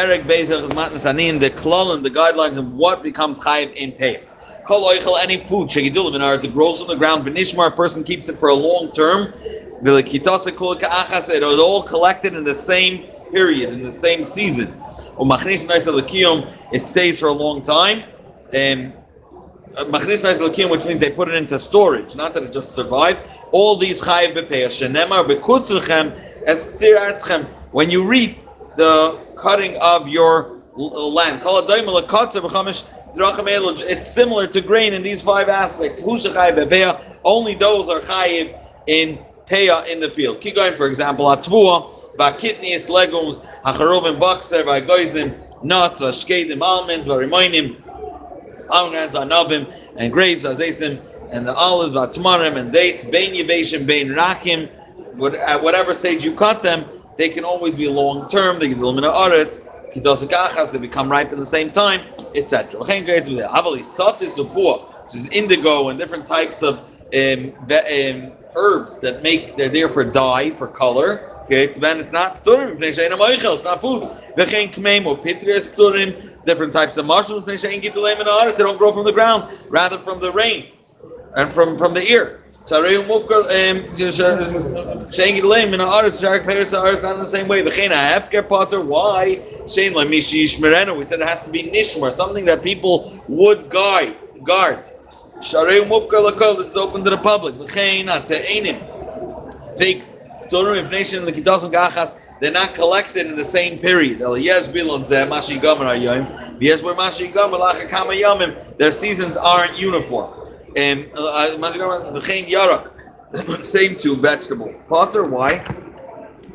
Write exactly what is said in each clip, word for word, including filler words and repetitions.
Perek Bezach is Matan Sanin, the Klolim, the guidelines of what becomes Chayiv in Pei. Kol Oichel, any food, Shegidulim in ours, it grows from the ground, Vinishmar, a person keeps it for a long term, Vilekitase Kol Ka'achas, it is all collected in the same period, in the same season. Umachnis Naisa Lekiyom, it stays for a long time. Um, Machnis Nais Lakim, which means they put it into storage, not that it just survives. All these Chayiv B'Peh, Shenemar B'Kutzerchem, Esktir Atzchem, when you reap the cutting of your land. It's similar to grain in these five aspects. Only those are Chayiv in Peah in the field. Kigain, for example, Atvuah, Bakitnis, legumes, Hacharovim, Bakser, Vagoizim, nuts, Vashkedim, almonds, Varimoinim, Amrans, Anavim, and grapes, Azesim, and the olives, Atmarim, and dates, Bain Yevashim, Bain Rakim. At whatever stage you cut them, they can always be long term. They get lumina aretz, kidosikachas. They become ripe at the same time, et cetera. Avali satis upua, which is indigo and different types of um, um, herbs that make they're there for dye, for color. Okay, it's not pturim. It's not food. Vechein kmemo pitrias pturim. Different types of mushrooms. They don't grow from the ground, rather from the rain and from from the ear. So Rehu Mufkar Shengid Leim in Aris Jarak Peres Aris not in the same way. V'chein Hefker Potter. Why? Shein Lamishi Shmerenu. We said it has to be Nishmar, something that people would guard. Guard. Sharehu Mufkar Lakol. This is open to the public. V'chein Ateinim. Figs. Pturim Ifnation Lekitasim Gachas. They're not collected in the same period. El Yes Bilon Zeh Mashi Gomer Ayoyim. Yes Ber Mashi Gomer Lacha Kama Yomim. Their seasons aren't uniform. Um, same two vegetables. Potter, why?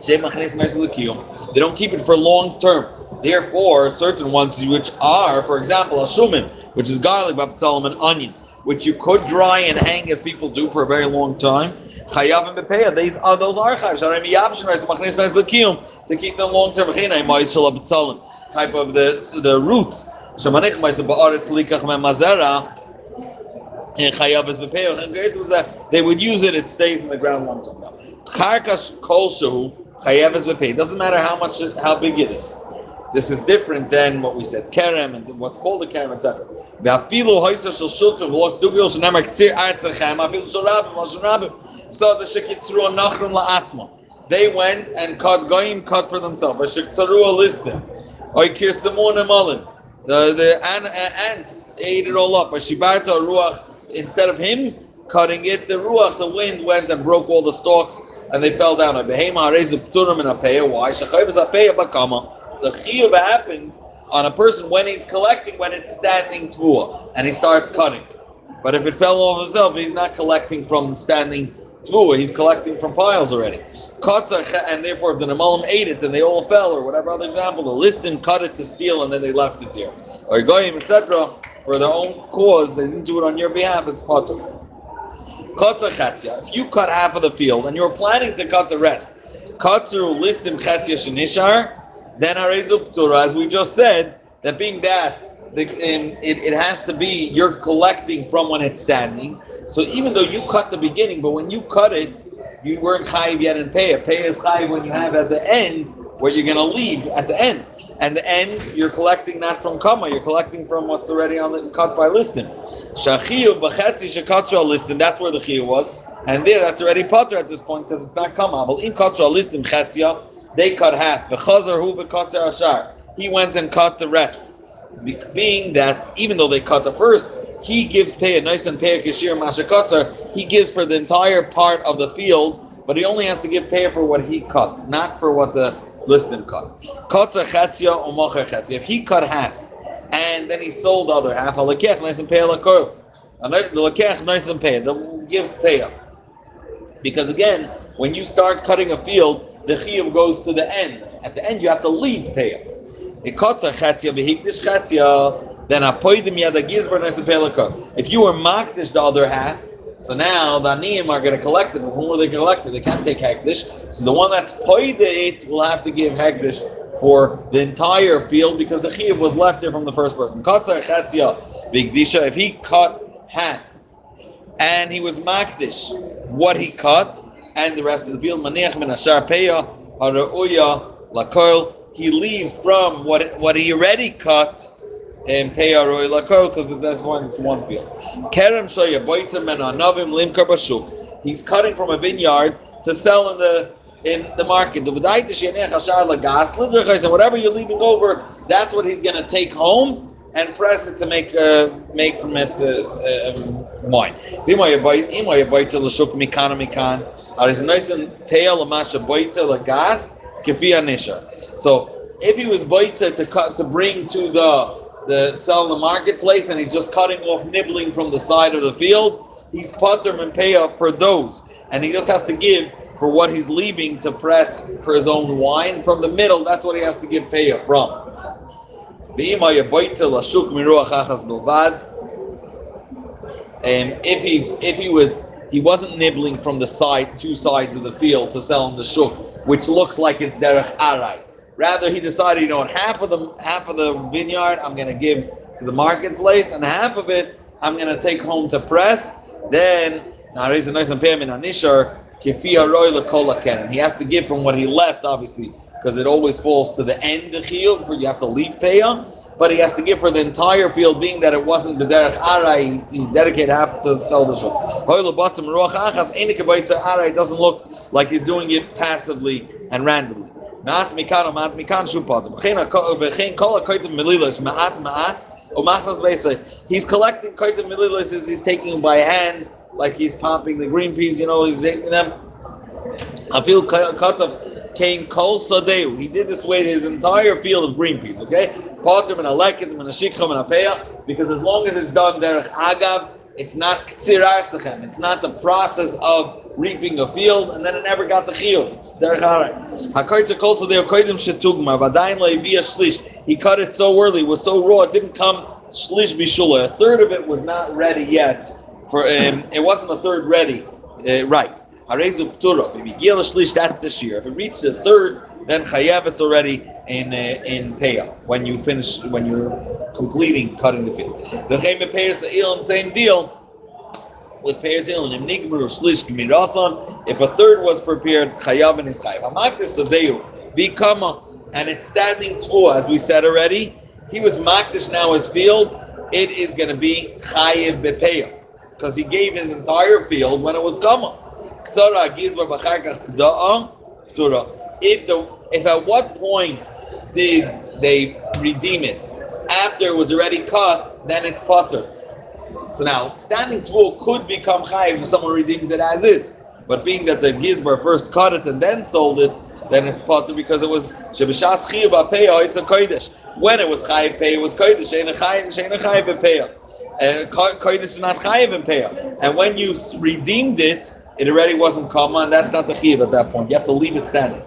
They don't keep it for long term. Therefore, certain ones which are, for example, ashumin, which is garlic, bapsalm, and onions, which you could dry and hang as people do for a very long time. Chayav and bepeya, these are those archives. To keep them long term. Type of the the roots. They would use it, it stays in the ground long time. Karkas kolshu chayav is bepei. It doesn't matter how much, how big it is. This is different than what we said, kerem, and what's called a kerem, et cetera. So the shekitzru nachron laatma. They went and cut goyim, cut for themselves. Shekitzaru listem. Oikir simon emalim. The the ants ate it all up. Shibarta ruach. Instead of him cutting it, the ruach, the wind went and broke all the stalks, and they fell down. Why? The chiyuv happens on a person when he's collecting, when it's standing tvua, and he starts cutting. But if it fell off himself, he's not collecting from standing tvua; he's collecting from piles already. And therefore, if the nemalim ate it, then they all fell, or whatever other example. The listim cut it to steal, and then they left it there, or goyim, et cetera. For their own cause, they didn't do it on your behalf, it's potter. Kotzer chatzia. If you cut half of the field and you're planning to cut the rest, kotzer listim chatzia shenishar, then harezu ptura, as we just said, that being that, the, um, it, it has to be, you're collecting from when it's standing. So even though you cut the beginning, but when you cut it, you weren't chayiv yet in payah. Payah is chayiv when you have at the end, where you're going to leave at the end. And the end, you're collecting not from kama, you're collecting from what's already on the cut by listin. Shachiyu b'chetzi shekatra listin, that's where the chiyu was. And there, that's already potter at this point, because it's not kama. But in katra listin chetzia, they cut half. B'chazar hu b'katzer ashar. He went and cut the rest. Being that, even though they cut the first, he gives pay a nice and pay a kishir mashakatzer, he gives for the entire part of the field, but he only has to give pay for what he cut, not for what the listim cut. Kotzer chatzia or mocher chatzia. If he cut half and then he sold the other half, halakech nice and pay lakoil. Halakech nice and pay. The gives pay up. Because again, when you start cutting a field, the chiyuv goes to the end. At the end, you have to leave pay up. Kotzer chatzia behikdish chatzia. Then apoidim yada gizbar nice and pay lakoil. If you were makdish the other half. So now the aniyim are going to collect it. But whom are they collected? They can't take hekdish. So the one that's poideit will have to give hekdish for the entire field because the chiyuv was left there from the first person. Katzar chatzia bigdisha. If he cut half and he was makdish what he cut and the rest of the field, maniach min ashar peya haruya lakoil. he leaves from what what he already cut and payaroi lakor, because at this point it's one field. Kerem shoya boitzim and anavim limkar bashuk. He's cutting from a vineyard to sell in the in the market. And whatever you're leaving over, that's what he's going to take home and press it to make uh, make from it wine. So if he was boitza to cut to bring to the the sell in the marketplace, and he's just cutting off, nibbling from the side of the fields, he's potter and pay up for those, and he just has to give for what he's leaving to press for his own wine from the middle. That's what he has to give payah from. And if he's if he was he wasn't nibbling from the side two sides of the field to sell in the shuk, which looks like it's derech arai. Rather, he decided, you know, half of the half of the vineyard I'm going to give to the marketplace, and half of it I'm going to take home to press. Then now there's a nice impairment on Nishar. He has to give from what he left, obviously, because it always falls to the end of the field, for you have to leave payah, but he has to give for the entire field, being that it wasn't b'derech arai, he dedicated half to sell the shul. It doesn't look like he's doing it passively and randomly. He's collecting koytim melilos as he's taking by hand, like he's popping the green peas, you know, he's taking them. I feel cut of cane kol sadeu. He did this way to his entire field of green peas, okay? Potem and aleket and ashikcham and apeya, because as long as it's done derech agav, it's not ktsiratzechem, it's not the process of reaping a field, and then it never got the chiyuv. It's derech aray. Hakoyta kol sadeu koydim shetugma v'adayin le'evia shlish. He cut it so early, it was so raw, it didn't come shlish bishula. A third of it was not ready yet. For um, it wasn't a third ready, uh, ripe. Harezu p'tura. If you shlish, that's this year. If it reached the third, then chayav is already in uh, in payah. When you finish, when you're completing cutting the field, the chayim payers ilan, same deal with payers ilan. If a third was prepared, chayav and his chayav. Hamakdis sadeu v'kama, and it's standing t'ua, as we said already. He was makdish now his field. It is going to be chayav b'payah, because he gave his entire field when it was gama. If the if at what point did they redeem it? After it was already cut, then it's potter. So now standing t'vul could become chayiv if someone redeems it as is. But being that the gizbar first cut it and then sold it, then it's potter, because it was shebishas chiyuv apeya is a kodesh. When it was chayiv pay, it was kodesh. Sheina chayiv apeya. Kodesh is not chayiv and payah. And when you redeemed it, it already wasn't kama, and that's not the chiyuv at that point. You have to leave it standing.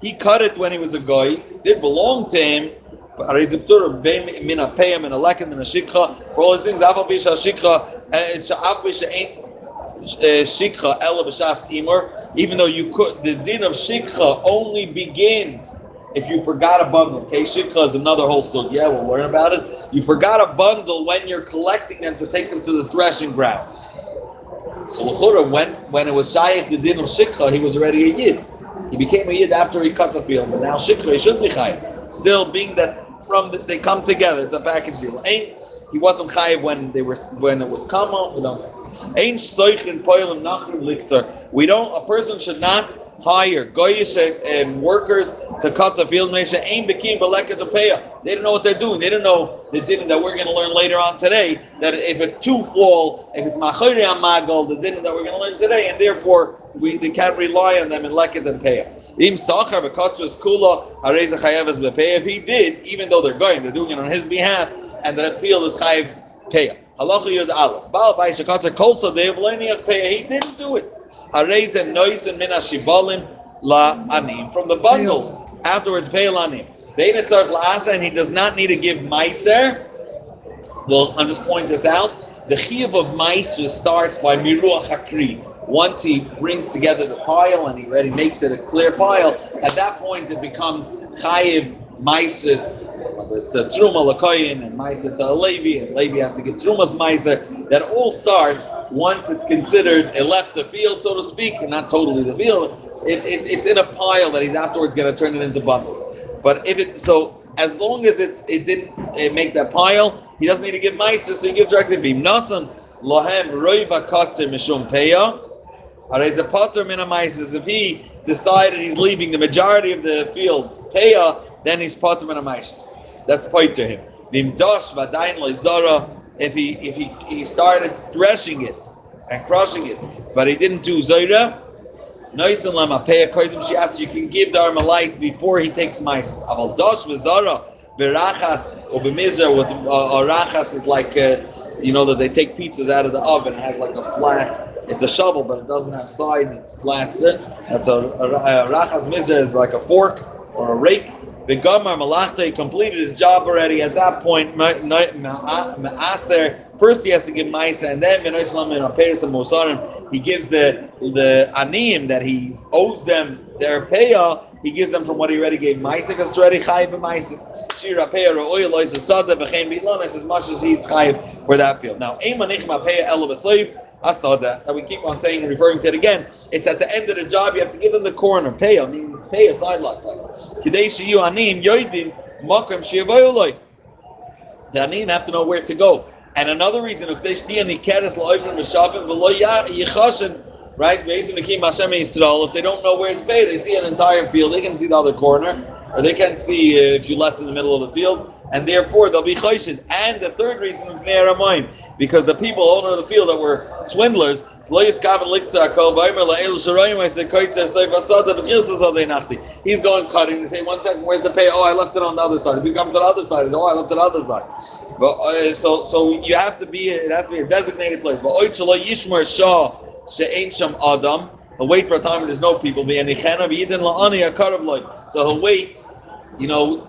He cut it when he was a goy. It did belong to him. For all these things, shikha ela b'shas imur, even though you could, the din of shikha only begins if you forgot a bundle. Okay, shikha is another whole sugya. Yeah, we'll learn about it. You forgot a bundle when you're collecting them to take them to the threshing grounds. So l'chura, when when it was shaykh the din of shikha, he was already a yid. He became a yid after he cut the field. But now shikha, he should be chayiv. Still, being that from the, they come together, it's a package deal. Ain't he wasn't chayiv when they were when it was kama. We don't. We don't. A person should not hire goyish um, workers to cut the field. They don't know what they're doing. They don't know the din that we're going to learn later on today. That if a two fall, if it's machori amagal, the din that we're going to learn today, and therefore we they can't rely on them in leket and payah. If he did, even though they're going, they're doing it on his behalf, and that field is chayiv payah. He didn't do it. From the bundles, afterwards, and he does not need to give meiser. Well, I'll just point this out. The chiyuv of meiser starts by miruach hakri. Once he brings together the pile and he already makes it a clear pile, at that point it becomes chayiv meiser. There's the Truma Lakoyin and Maisa to Levi, and Levi has to get Truma's Maisa. That all starts once it's considered it left the field, so to speak, and not totally the field, it, it, it's in a pile that he's afterwards going to turn it into bundles. But if it so, as long as it's it didn't it make that pile, he doesn't need to give meiser, so he gives directly to him. Nasan lohem roiva katzer mishum peya. Areza pater mina meiser. If he decided he's leaving the majority of the field peya, then he's pater mina meiser. That's point to him. Vimdosh vadayin loizara. If he if he he started threshing it and crushing it, but he didn't do Zaira, Noisan Lama Peya Koidim Shias, you can give the Armalite before he takes Maisus. Aval Dosh Vizara, Birachas, or Bimizra, with Arachas is like, uh, you know, that they take pizzas out of the oven, it has like a flat, it's a shovel, but it doesn't have sides, it's flat. That's a Arachas Mizra is like a fork or a rake. The Gamar Malachta completed his job already. At that point, first he has to give Maisa, and then he gives the the Aniyim that he owes them their Peah, he gives them from what he already gave Maisa, because it's already Chayiv and Maisa. Shira Peah Ra'oy Lois Asada V'chein B'ilon, as much as he's Chayiv for that field. Now, Eim Anichma Peah El V'soiv Asada, that we keep on saying and referring to it again, it's at the end of the job, you have to give them the corner. Peah means Peah, sidelocks like Kidei Shiyu Aniyim Yoidim Makam Shiavoy Oloi. The Aniyim have to know where to go. And another reason, right? If they don't know where it's pay, they see an entire field, they can see the other corner, or they can see uh, if you left in the middle of the field, and therefore they'll be choshen. And the third reason, because the people, owner of the field, that were swindlers, he's going cutting, they say, one second, where's the pay? Oh, I left it on the other side. If you come to the other side, he says, oh, I left it on the other side. But, uh, so, so you have to be, it has to be a designated place. He'll wait for a time when there's no people. So he'll wait, you know,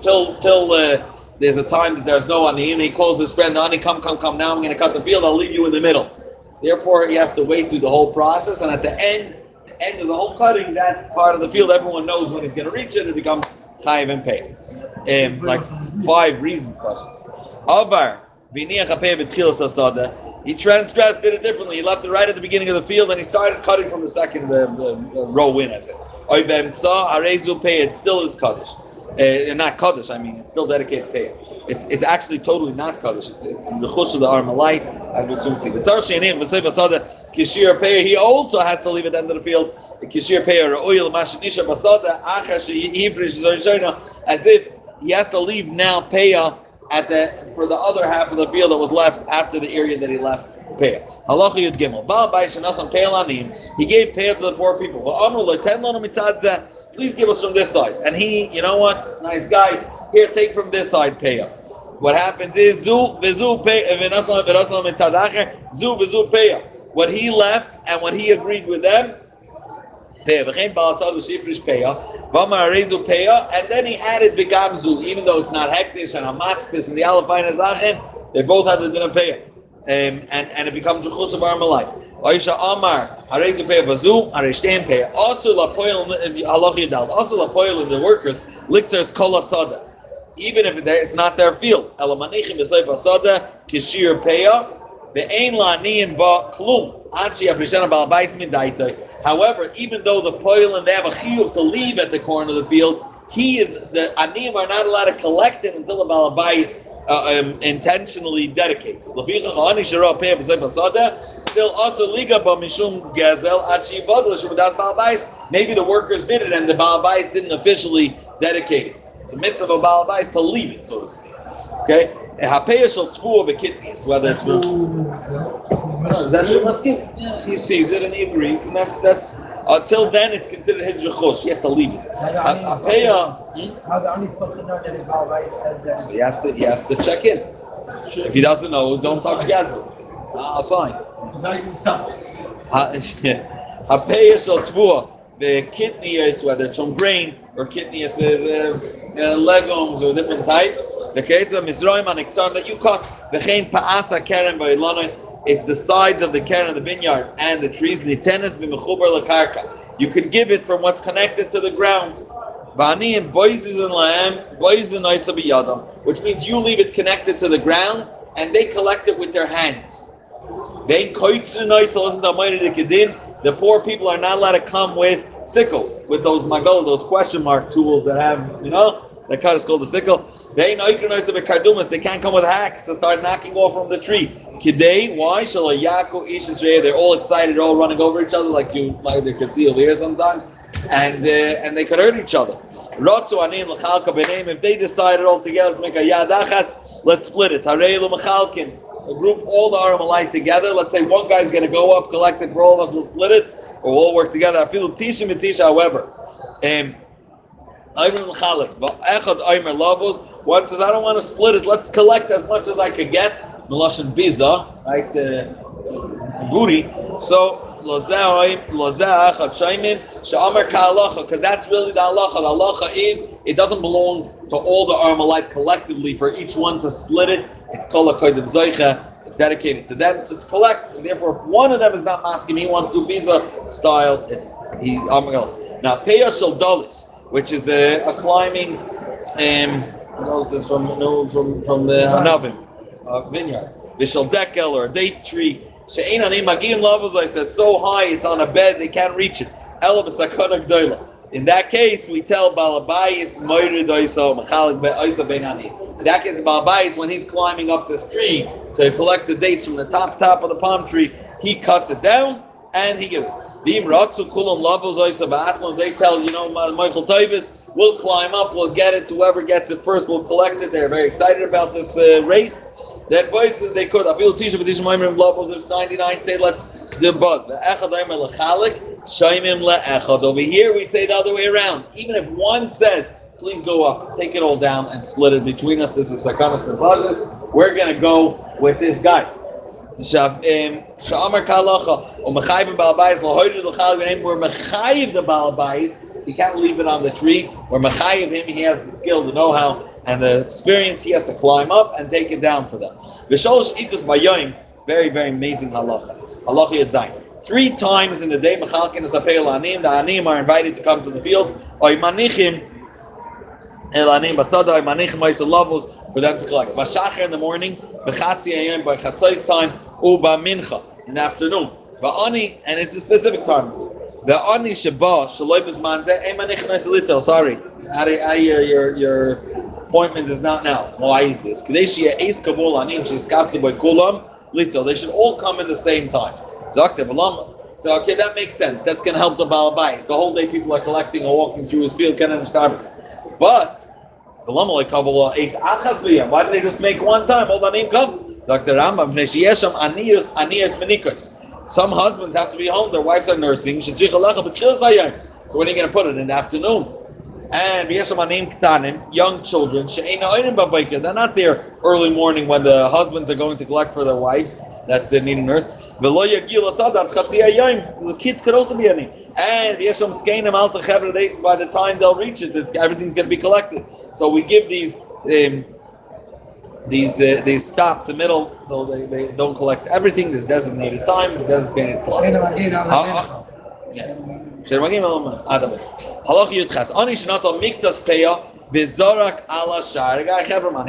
till till uh, there's a time that there's no ani. And he calls his friend, ani, come, come, come. Now I'm going to cut the field. I'll leave you in the middle. Therefore, he has to wait through the whole process. And at the end, the end of the whole cutting, that part of the field, everyone knows when he's going to reach it. It becomes chayiv and pay. Um, like five reasons. Avar v'niach hapeh b'tchilas asada. He transgressed, did it differently. He left it right at the beginning of the field, and he started cutting from the second uh, uh, row in, as it. It still is Kaddish. Uh, not Kaddish, I mean, it's still dedicated payah. It's it's actually totally not Kaddish. It's, it's the chush of the Armalite, as we soon see. He also has to leave at the end of the field. As if he has to leave now payah at the for the other half of the field that was left after the area that he left Peah. Halacha Yud Gimel. Baal Bais Hanasam Peah Lanim. He gave Peah to the poor people. Please give us from this side. And he, you know what, nice guy. Here, take from this side Peah. What happens is Zu V'Zu Peah. Zu V'Zu Peah. What he left and what he agreed with them. And then he added Vigamzu, even though it's not Hektish and Hamatpis and the Alafine Azachin, they both had the din of Peah. Um, and, and it becomes Rechus of Armalite. Aisha Amar, Harezu Peah Bazu, Hareshtan Peah. Also La Poil, Halachi Yadal, also La Poil in the workers, Likters Kol Asada. Even if it's not their field. Elamanichim V'Soif Asada, Kishir Peah. However, even though the poilim they have a chiyuv to leave at the corner of the field, he is the aniyim are not allowed to collect it until the Baal Bais uh, um, intentionally dedicates. Still, also ligaba mishum gazel achi badlish without Baal Bais. Maybe the workers did it and the Baal Bais didn't officially dedicate it. It's a mitzvah of Baal Bais to leave it, so to speak. Okay. Whether it's for, no, is that Shul Maskim? He sees it and he agrees, and that's that's. Until uh, then, it's considered his rechosh. He has to leave it. How the only supposed to know that his Baal Bais has that? So he has to he has to check in. If he doesn't know, don't touch Gazel. I'll sign. Whether it's from grain or kidneys is uh, uh, legumes or different type. The keitz of Mizraim and Iksarim that you cut the chain paasa keren by Ilanos. It's the sides of the keren of the vineyard and the trees. Nitenes b'mechubar lekarka. You could give it from what's connected to the ground. V'aniim boizes and lahem boizes noisa biyadam, which means you leave it connected to the ground and they collect it with their hands. They koitz noisa. Listen to the Amayir de Kedin. The poor people are not allowed to come with sickles, with those magol, those question mark tools that have, you know, the cut is called a sickle. They They can't come with hacks to start knocking off from the tree. Kidei, why? They're all excited, all running over each other, like you, like they can see over here sometimes, and uh, and they could hurt each other. If they decided all together, let's make a yadachas, let's split it. A group, all the Aram alike together. Let's say one guy's going to go up, collect it for all of us, we'll split it, or we'll all work together. I feel tisha mitisha, however. Um, one says, I don't want to split it. Let's collect as much as I could get. Melashin biza, right? Uh, booty. So, because that's really the halacha. The halacha is, it doesn't belong to all the Armalite collectively for each one to split it. It's called a kodim zoicha. It's dedicated to them to collect. And therefore, if one of them is not masking, he wants to do biza style. It's he Armalite. Now, peya shel dolis, which is a, a climbing. Um, this is from no, from from the Hanavim, uh, vineyard. Vishal dekel or a date tree. She'ein ani magim lavos. I said so high, it's on a bed, they can't reach it. Ela b'sakana gdola. In that case, we tell balabayis moirid oiso machalik be'oisa beinani. In that case, balabayis, when he's climbing up this tree to collect the dates from the top top of the palm tree, he cuts it down and he gives it. They tell, you know, Michael Tavis, we'll climb up, we'll get it, whoever gets it first, we'll collect it. They're very excited about this uh, race. That voice, they could, I feel teacher, but these ninety-nine say, let's do buzz. Over here, we say the other way around. Even if one says, please go up, take it all down and split it between us. This is Sakanas Nebazes. We're going to go with this guy. You can't leave it on the tree. We're mechayiv him. He has the skill, the know-how, and the experience. He has to climb up and take it down for them. Very, very amazing halacha. Halacha yadzayin. Three times in the day, mechalkin is apei l'anim. The anim are invited to come to the field. For them to collect. B'shachar in the morning, b'chatzi ayim, by chatzos time, u'b'mincha in the afternoon. Ba'ani, and it's a specific time. The ani sheba shaloi b'zmanzeh emanich nasilito. Sorry, Ari, Ari, your your your appointment is not now. Why is this? Kadeshia eis kabul anim sheskapsi by kulam lito. They should all come in the same time. Zaktev alam. So okay, that makes sense. That's going to help the Baal Bayis. The whole day people are collecting or walking through his field. Can't understand it. But why did they just make one time? All the name come. Doctor Rambam, some husbands have to be home. Their wives are nursing. So when are you going to put it in the afternoon? And young children, they're not there early morning when the husbands are going to collect for their wives that need a nurse. The kids could also be any. And they, by the time they'll reach it, it's, everything's going to be collected. So we give these um, these uh, these stops in the middle, so they, they don't collect everything. There's designated times, designated slots. Uh, yeah. He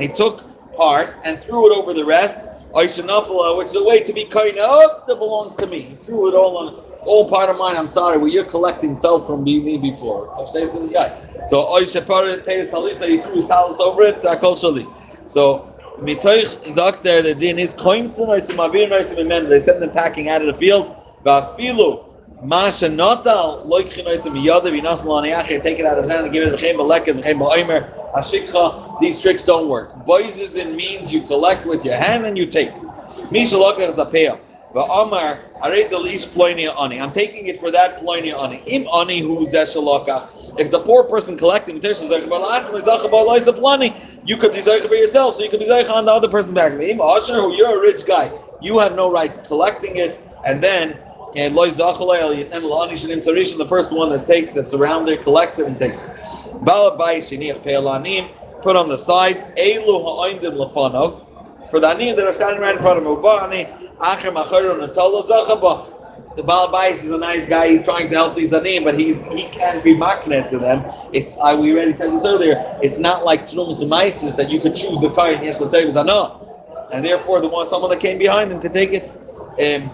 took part and threw it over the rest, which is a way to be kind of, that belongs to me. He threw it all on, it's all part of mine, I'm sorry, what you're collecting fell from me before. So he threw his talis over it. So the din is, they sent them packing out of the field. Masha Notal, Loik Chinoisim Yadav, Yinaslan Yachir, take it out of his hand and give it to Chem Balekah, Chem Baimer, Ashikha. These tricks don't work. Boizes in means you collect with your hand and you take. Mishalaka is a payoff. But Omar, Arezal Ish Ploinia Ani. I'm taking it for that Ploinia Ani. Im Ani who Zeshalaka. If it's a poor person collecting, you could be Zaycha by yourself, so you could be Zaycha on the other person's back. Im Asher, who you're a rich guy, you have no right to collecting it, and then. And the first one that takes, that's around there, collects it and takes it. Put on the side. For the anim that are standing right in front of him. The Baal Bayis is a nice guy. He's trying to help these anim, but he's he can't be makneh to them. It's I, we already said this earlier. It's not like Tnumas Maisis that you could choose the car and yes, the tables are not. And therefore, the one someone that came behind him could take it. Um,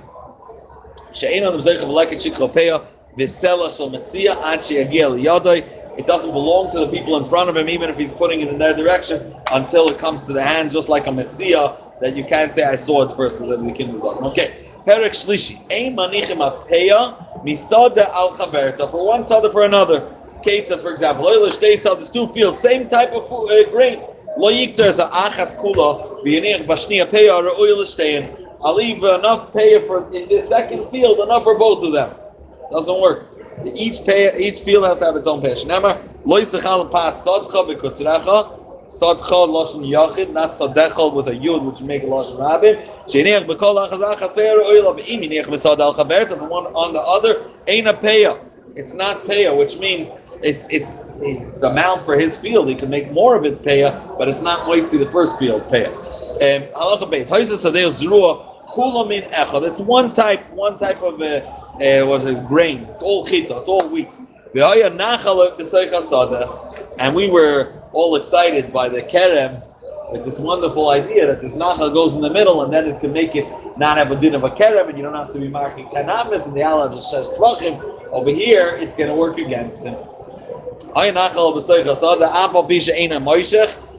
It doesn't belong to the people in front of him, even if he's putting it in their direction, until it comes to the hand, just like a metzia, that you can't say, I saw it first, as the king is on. Okay. Perek Shlishi. Ein manichim apeya misada al chaverta. For one sada, for another. Ketzad, for example. Oilish, they saw this two fields, same type of uh, grain. Lo yikzer za achas kula, v'yenich bashni apeya or oilish tein. I'll leave enough paya for in this second field, enough for both of them. Doesn't work. Each pay, each field has to have its own paya. Shnamar lo yisachal pas sadcha v'kutzracha. Sadcha lashon yachid, not sadechal with a yud, which would make a lashon rabim. Sheiniach b'kol achaz achaz paya or oil ab'im yiniach misad al chaberta. From one on the other, ain't a paya. It's not paya, which means it's it's it's the amount for his field. He can make more of it paya, but it's not moitzi the first field paya. Um, halacha beis ha'isa sadeh zrua. It's one type, one type of uh, uh, was a grain. It's all chita, it's all wheat. And we were all excited by the kerem, with this wonderful idea that this nachal goes in the middle, and then it can make it not have a din of a kerem, and you don't have to be marking kanamis. And the Allah just says trachim. Over here, it's going to work against him.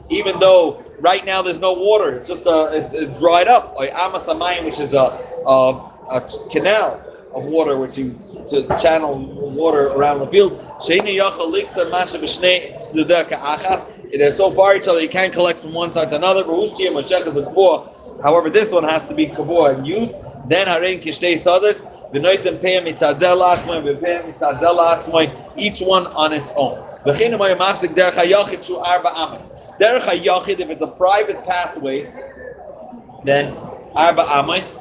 Even though right now there's no water, it's just a, it's, it's dried up. Amas hamayim, which is a, a a canal of water, which is to channel water around the field. They're so far each other, you can't collect from one side to another. However, this one has to be kavua and used. Then harein kishtei sadas v'noisen payam mitzazel atzmai v'payam mitzazel atzmai, each one on its own. V'chinem hayamafzik derech hayachid shu arba amos. Derech hayachid, if it's a private pathway, then arba amos,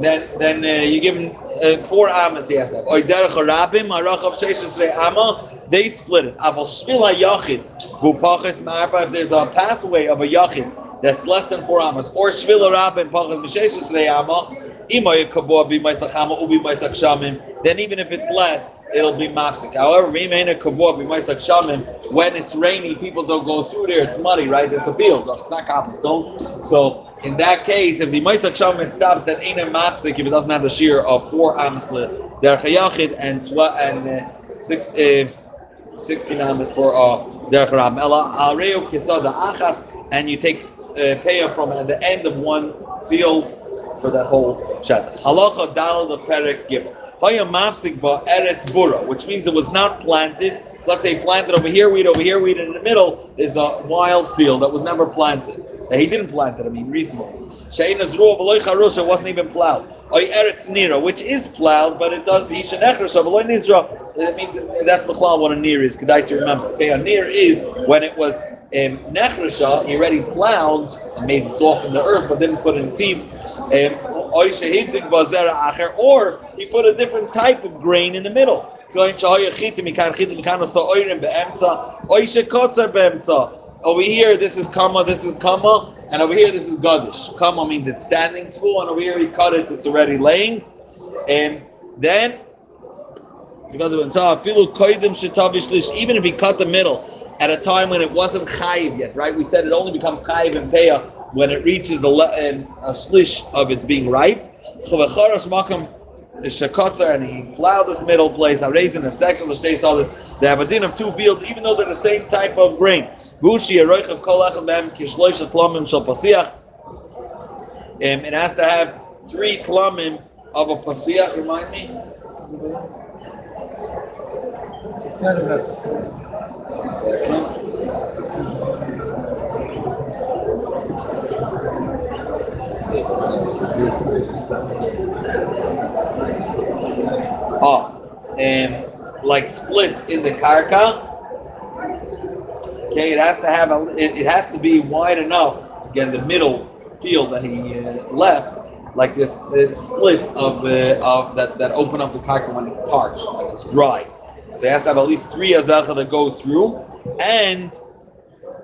then then uh, you give him uh, four amos he has to have. Oy derech harabim harachav sheishesrei amo, they split it. Avol shvil hayachid v'upachis ma'arba, if there's a pathway of a yachid that's less than four amos, or shvil harabim pachas m'sheishesrei amo, then even if it's less, it'll be mafsik. However, when it's rainy, people don't go through there. It's muddy, right? It's a field. It's not cobblestone. So in that case, if the Maisak Shaman stops, then ain't a mafsik if it doesn't have the shear of four amos derech hayachid and twa and uh, six uh, sixteen amos for derech harabim. Ela areu kisada achas, and you take uh, payah from at the end of one field for that whole shadda. Halacha dal the perek gimel. Hayam mafsik ba eretz bura, which means it was not planted. So let's say planted over here weed, over here weed, and in the middle is a wild field that was never planted. That he didn't plant it, I mean, reasonable. She'ein azruah v'loy charusha, wasn't even plowed. Oy eretz nira, which is plowed, but it does be shenechrusha v'loy nizra. That means that's what a nir is. Kedai to remember. Okay, a nir is when it was Um, Nechrasha, he already plowed and made it soften the earth, but didn't put in seeds. Um, or he put a different type of grain in the middle. Over here, this is kama, this is kama, and over here, this is gadish. Kama means it's standing tool, and over here, he cut it, it's already laying. And then, even if he cut the middle at a time when it wasn't chayiv yet, right? We said it only becomes chayiv and payah when it reaches the le- and a shlish of its being ripe. And he plowed this middle place. I raised in a second. They saw this. They have a din of two fields, even though they're the same type of grain. Um, it has to have three tlamim of a pasiach. Remind me. It's not about one second. Oh, and like splits in the karka. Okay, it has to have a. It, it has to be wide enough. Again, the middle field that he uh, left. Like this, the splits of uh, of that that open up the karka when it's parched, when it's dry. So it has to have at least three azacha that go through, and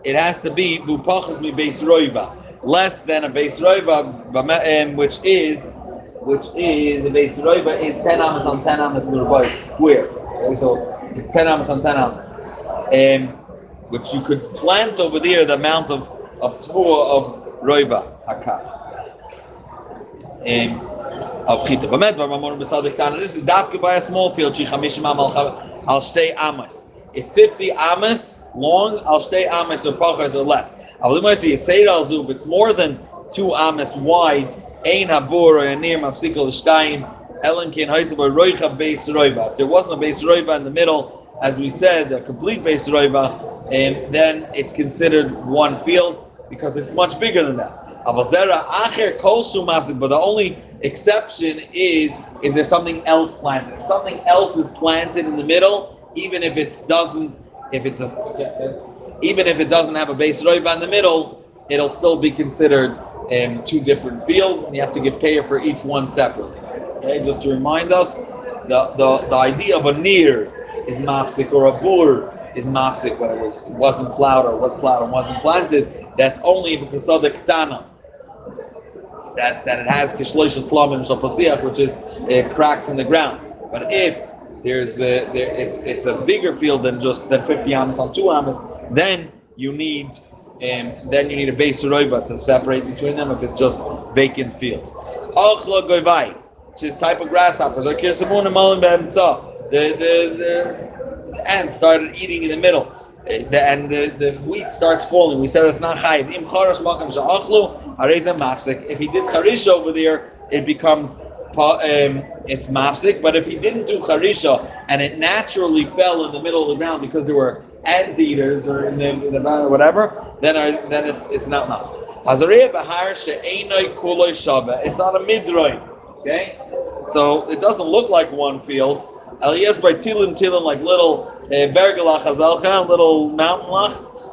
it has to be vupachas mi beis roiva, less than a beis roiva, which is which is a beis roiva is ten amas on ten amas nurbai square. Okay, so ten amas on ten amas, and um, which you could plant over there the amount of of tvua of roiva hakaf. Um, of Chita Bamedbar, Mamorim B'Sadik Tana. This is Dafka by a small field. She Chamishim Am Al Shtei Amas. It's fifty Amas long. Al Shtei Amas or Pachas or less. Avlimersi Yisayir Al Zub. It's more than two Amas wide. Ein Habur or Yanir Mafsikol Shtayim. Ellen Kain Haisabar Roicha Beis Roiva. If there was no Beis Roiva in the middle, as we said, a complete Beis Roiva, and then it's considered one field because it's much bigger than that. But the only exception is if there's something else planted. If something else is planted in the middle, even if it doesn't, if it's a, even if it doesn't have a base roiva in the middle, it'll still be considered um, two different fields, and you have to give payah for each one separately. Okay, just to remind us, the the, the idea of a near is mafsik, or a bur is mafsik when it was wasn't plowed or was plowed and wasn't planted. That's only if it's a sada ketana. That, that it has kishloish tlamim shapasiach, which is uh, cracks in the ground. But if there's a, there, it's it's a bigger field than just than fifty amas on two amas, then you need um, then you need a beis roiva to separate between them if it's just vacant field. Ochla goivai, which is type of grasshoppers. The the the ants started eating in the middle. The, and the, the wheat starts falling. We said it's not chayiv. Im charas makam she'achlu, harei ze mafsik. If he did charisha over there, it becomes um, it's mafsik. But if he didn't do charisha and it naturally fell in the middle of the ground because there were anteaters or in the in the or whatever, then I, then it's it's not mafsik. Hazarei b'har she'einoi kuloi shaveh. It's on a midroi. Okay, so it doesn't look like one field. Elias by tilim tilim, like little vergalach hazalcha, little mountain lach,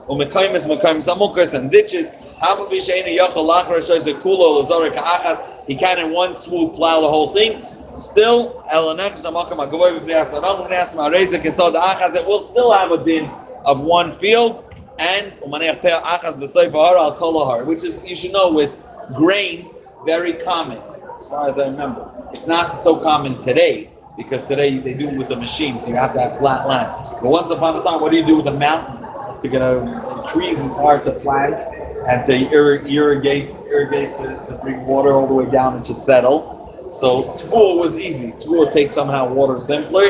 umekaimis mekaimis amukas and ditches. Hababishainu yachal lach rishos ekulo lozarek achas. He can in one swoop plow the whole thing. Still, elanachs amakam agoy b'fniatz anam b'fniatz ma'areza kesod achas. It will still have a din of one field and umaneh peah achas b'soif har al kolahar, which is you should know with grain very common as far as I remember. It's not so common today, because today they do it with a machine, so you have to have flat land. But once upon a time, what do you do with a mountain? To get a, trees is hard to plant and to ir- irrigate, irrigate to, to bring water all the way down and should settle. So tefua was easy. Tefua takes somehow water simpler,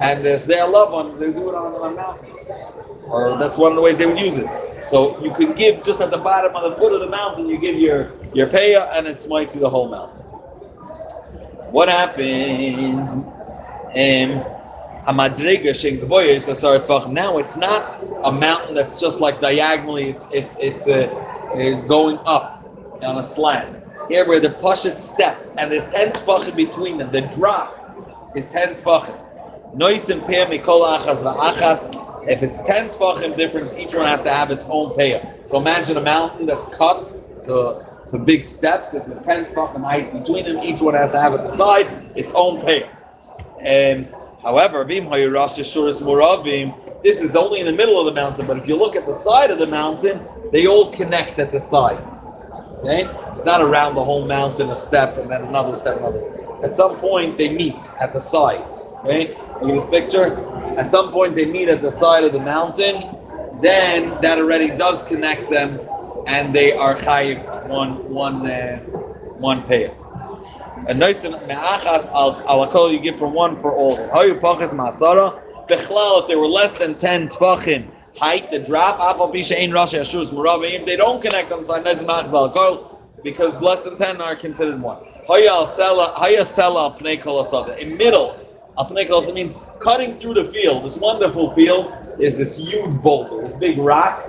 and there's their love on. They do it on, on mountains, or that's one of the ways they would use it. So you could give just at the bottom of the foot of the mountain. You give your your payah, and it's might to the whole mountain. What happens? Hamadrega shein gvoya is asar tvach. Now it's not a mountain that's just like diagonally. It's it's it's uh, uh, going up on a slant. Here where the pashut steps and there's ten tvachim between them. The drop is ten tvachim. Noisim peah mikol achas va'achas. If it's ten tvachim difference, each one has to have its own peah. So imagine a mountain that's cut to. So big steps, if there's ten tvachim height between them, each one has to have at the side its own pair. Um, however, this is only in the middle of the mountain, but if you look at the side of the mountain, they all connect at the side. Okay? It's not around the whole mountain, a step, and then another step, another. At some point, they meet at the sides. Okay? Look at this picture. At some point, they meet at the side of the mountain. Then that already does connect them, and they are chayiv one one uh, one payer. A nice me'achas al you give from one for all. Hayu pachas ma'asara bechlal. If they were less than ten tvachim height, the drop afal pisha ein rashi ashuras murabim. If they don't connect on the side, nice me'achas al because less than ten are considered one. Hayu al sela hayu sela apnei kolasada in middle. Apnei kolasada means cutting through the field. This wonderful field is this huge boulder, this big rock.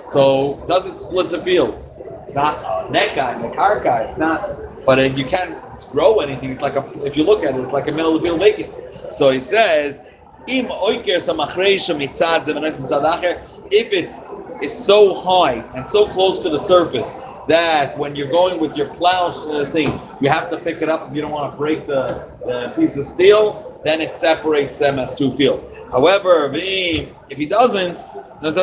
So does it split the field? It's not a neka and a karka. It's not, but it, you can't grow anything. It's like a. If you look at it, it's like a middle of the field vacant. So he says, "Im oiker samachrei mitzad zemenes mitzad acher." If it's is so high and so close to the surface that when you're going with your plows uh, thing, you have to pick it up if you don't want to break the, the piece of steel. Then it separates them as two fields. However, if he doesn't. If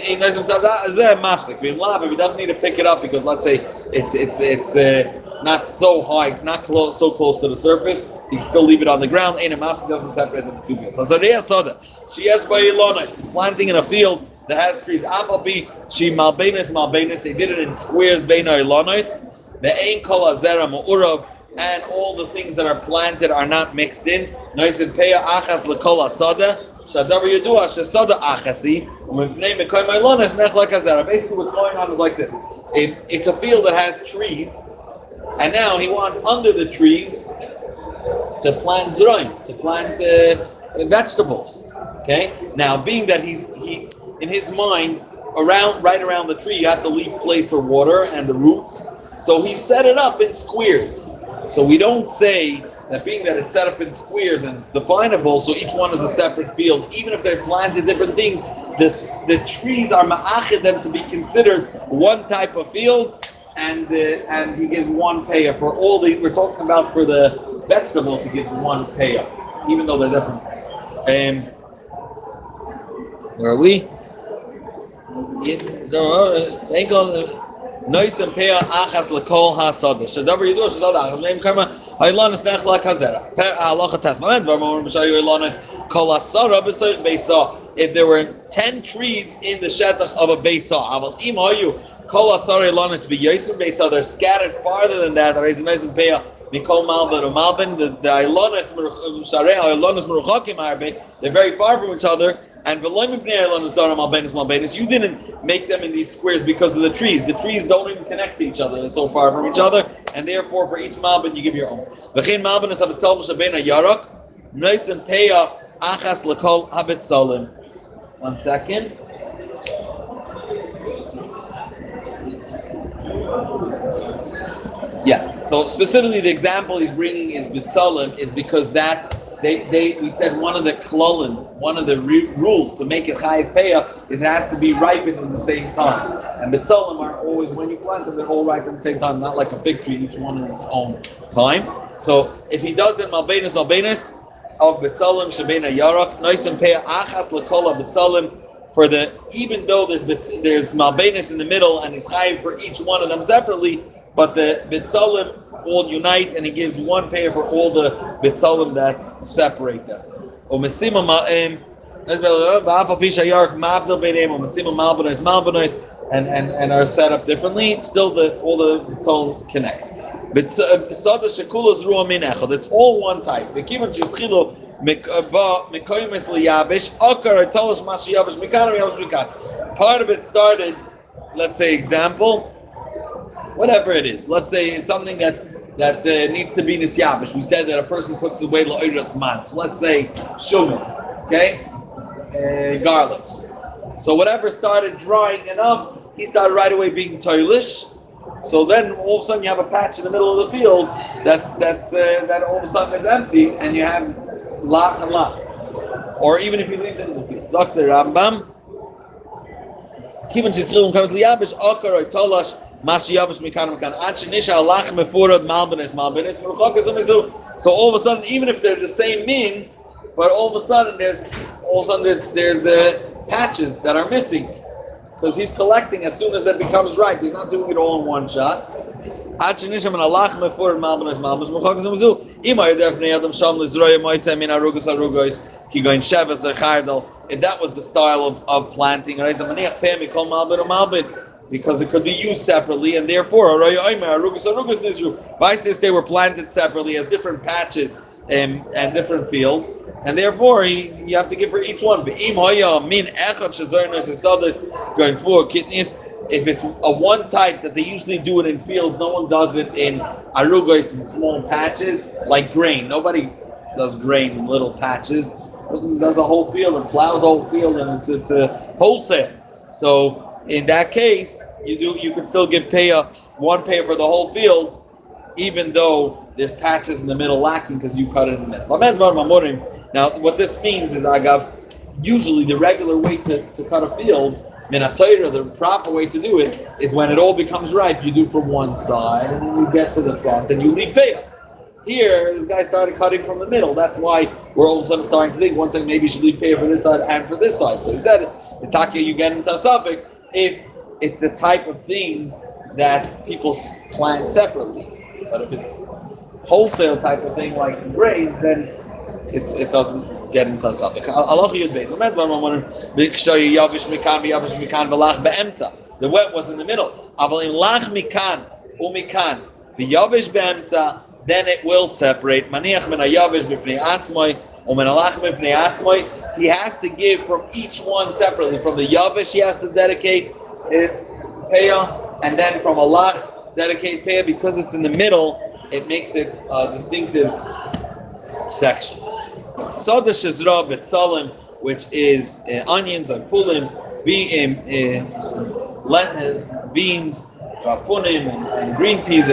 he doesn't need to pick it up because let's say it's it's it's uh, not so high, not close, so close to the surface, he can still leave it on the ground. Ain't a mafsik doesn't separate the two fields. She has bayilonis. She's planting in a field that has trees. Afabi she malbenis malbenis. They did it in squares. Beinoilonis. The ain kol azera mu'urav. and all the things that are planted are not mixed in. Basically what's going on is like this. It, it's a field that has trees, and now he wants under the trees to plant zeraim, to plant uh, vegetables. Okay? Now, being that he's he in his mind, around right around the tree, you have to leave place for water and the roots. So he set it up in squares. So we don't say that being that it's set up in squares and it's definable, so each one is a separate field. Even if they're planted different things, this, the trees are ma'achid them to be considered one type of field, and uh, and he gives one payah for all the, we're talking about for the vegetables, he gives one payah, even though they're different. Um, where are we? Nois and Peah Achas Lakol Hasada. Shadavar Yidor Shazada. His name Karma. Hailanis Nechlak Hazera. Per Halacha Tasman. Barmor Mishayu Hailanis Kol Hasara B'Sach Beisah. If there were ten trees in the shetach of a Beisah, Aval Im Hayu Kol Hasara Hailanis B'Yosef Beisah. They're scattered farther than that. Nois and Peah Mikol Malben or Malben. The the Hailanis Misharei Hailanis Meruchakim Arbe. They're very far from each other. And you didn't make them in these squares because of the trees. The trees don't even connect to each other. They're so far from each other. And therefore, for each malbin, you give your own. One second. Yeah. So specifically, the example he's bringing is B'Tzolim is because that... They, they, we said one of the klolin, one of the re- rules to make it chayiv payah is it has to be ripened at the same time. And mitzolim are always, when you plant them, they're all ripe at the same time, not like a fig tree, each one in its own time. So if he does it, malbeinis, malbeinis, of mitzolim, shebena yarok, noisim payah achas lakola mitzolim, for the, even though there's there's malbeinis in the middle and he's chayiv for each one of them separately, but the mitzolim all unite, and he gives one pair for all the bitzalim that separate them. And and and are set up differently. Still, the all the bitzalim connect. It's all one type. Part of it started. Let's say example. Whatever it is, let's say it's something that that uh, needs to be nisyabish. We said that a person puts away la'oiras man. So let's say shumin, okay, uh, garlics. So whatever started drying enough, he started right away being toilish. So then all of a sudden you have a patch in the middle of the field that's that's uh, that all of a sudden is empty, and you have lach and lach. Or even if he leaves it in the field, Zakter Rambam. Kivon she'schilim kamet liyabish akar oitolash. So all of a sudden, even if they're the same mean, but all of a sudden there's all of a sudden there's there's uh, patches that are missing, because he's collecting as soon as that becomes ripe. He's not doing it all in one shot. If that was the style of of planting, because it could be used separately, and therefore, by since they were planted separately as different patches and, and different fields, and therefore, he, you have to give for each one. If it's a one type that they usually do it in fields, no one does it in arugos in small patches, like grain. Nobody does grain in little patches. A person does a whole field and plows the whole field, and it's, it's a wholesale. So, in that case, you do you can still give payah, one payah for the whole field, even though there's patches in the middle lacking because you cut it in the middle. Now, what this means is, agav, usually the regular way to, to cut a field, the proper way to do it, is when it all becomes ripe, you do from one side, and then you get to the front, and you leave payah. Here, this guy started cutting from the middle. That's why we're all of a sudden starting to think, one second, maybe you should leave payah for this side and for this side. So he said it. Itake, you get him tasafik. If it's the type of things that people plant separately, but if it's wholesale type of thing like grains, then it's it doesn't get into us up. The wet was in the middle. The yavish be'emtza. then it will separate. He has to give from each one separately. From the Yavish, he has to dedicate Peah, and then from Alach, dedicate Peah. Because it's in the middle, it makes it a distinctive section. Sada Shizra B'Tzalim, which is uh, onions and pulim, beim, uh, lentils, beans, rafunim, and, and green peas.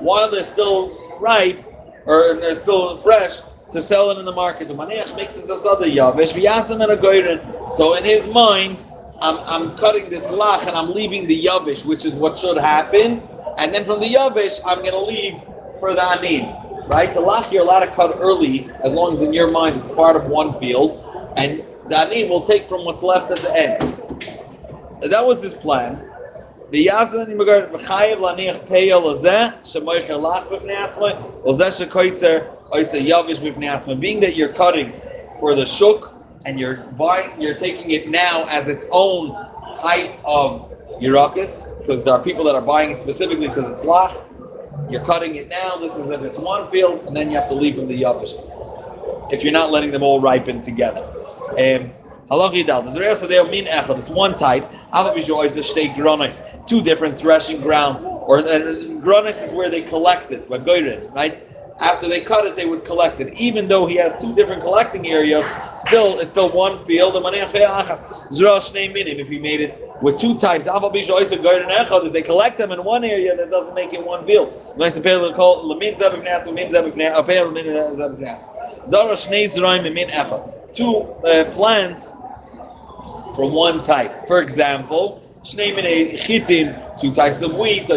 While they're still ripe or they're still fresh, to sell it in the market. So in his mind, I'm, I'm cutting this lach and I'm leaving the yavish, which is what should happen. And then from the yavish, I'm going to leave for the anin. Right? The lach you're allowed to cut early, as long as in your mind it's part of one field, and the anim will take from what's left at the end. That was his plan. The Yasin regarded B'chayev Laniach Peya Lozeh Shemoicher Lach B'fnei Atzmai Lozeh Shekoitzer Oiseh Yavish B'fnei Atzmai. Being that you're cutting for the shuk and you're buying, you're taking it now as its own type of yirakis, because there are people that are buying it specifically because it's lach. You're cutting it now, this is if it's one field, and then you have to leave from the Yavish, if you're not letting them all ripen together. Um, it's one type, two different threshing grounds, or uh, gronis is where they collect it, right? After they cut it, they would collect it. Even though he has two different collecting areas, still, it's still one field. If he made it with two types, if they collect them in one area, that doesn't make it one field. Two uh, plants from one type. For example, two types of wheat, two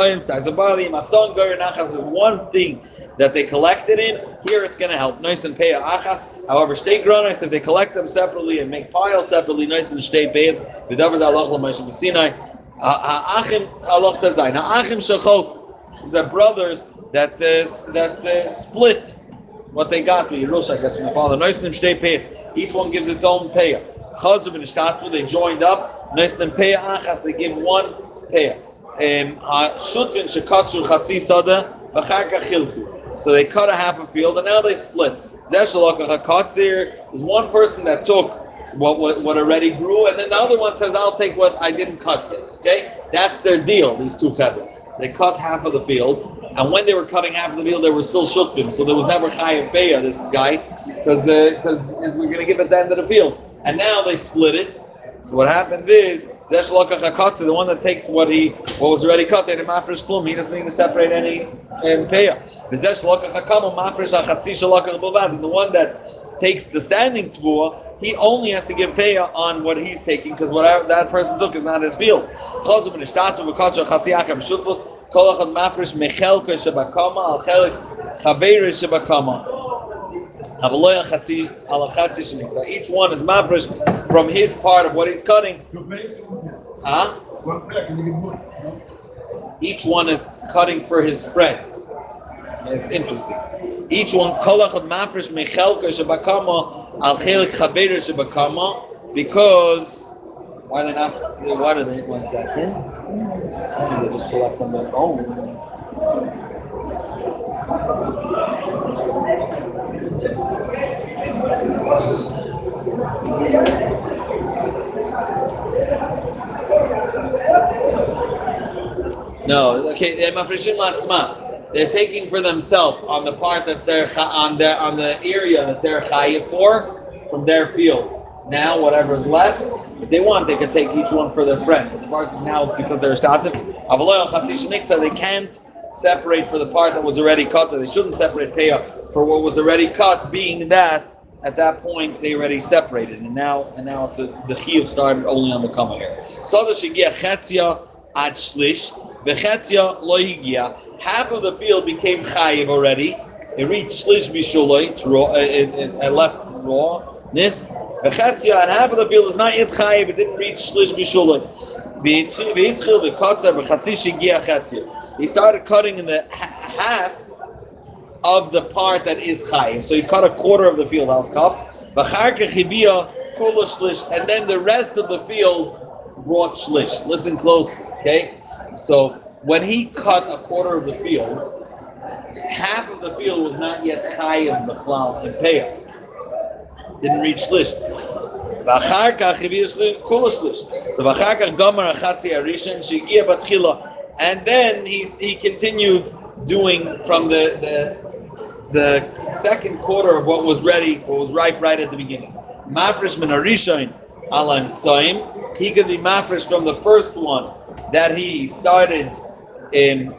types of barley. There's one thing that they collected in, here it's going to help. However, if they collect them separately and make piles separately, these are brothers that uh, that uh, split what they got, I guess, from the father. Each one gives its own payah. They joined up. They give one pair. So they cut a half a field and now they split. There's one person that took what, what, what already grew, and then the other one says, I'll take what I didn't cut yet. Okay? That's their deal, these two chevron. They cut half of the field, and when they were cutting half of the field, they were still shukvim. So there was never chayav peah, this guy, because uh, we're going to give it at the end of the field. And now they split it. So what happens is, Zesh Lokach HaKatzer, the one that takes what he what was already cut, he doesn't need to separate any payah. Zesh Lokach HaKamo, Mafresh HaKatzi Shalokach Bovad, and the one that takes the standing tvuah, he only has to give payah on what he's taking, because whatever that person took is not his field. Chazum and Ishtatu V'Katzer HaKatzi Acham Shutvos, Kol Achad Mafresh Mechelka Shebakama, Al-Chelik Chabeir Shebakama. Each one is mafresh from his part of what he's cutting. Huh? Each one is cutting for his friend. It's interesting. Each one because why they not? Why do they? One second. I think they just collect them at home. No, okay. They're taking for themselves on the part that they're on the on the area that they're chayiv for from their field. Now, whatever's left, if they want, they can take each one for their friend. But the part is now because they're started. They can't separate for the part that was already cut. Or they shouldn't separate payah for what was already cut, being that. At that point, they already separated, and now and now it's a, the chiyuv started only on the kama here. Half of the field became chayiv already. It reached shlish bishuloi, it left rawness. V'chetzia, and half of the field is not yet chayiv. It didn't reach shlish bishuloi. He started cutting in the half of the part that is chayiv. So he cut a quarter of the field out, and then the rest of the field brought shlish. Listen closely, okay? So when he cut a quarter of the field, half of the field was not yet chayiv b'chlal and payah. Didn't reach shlish. And then he, he continued doing from the, the the second quarter of what was ready, what was ripe right at the beginning. Mafresh min harishain ala emtzaim. He could be mafresh from the first one that he started in.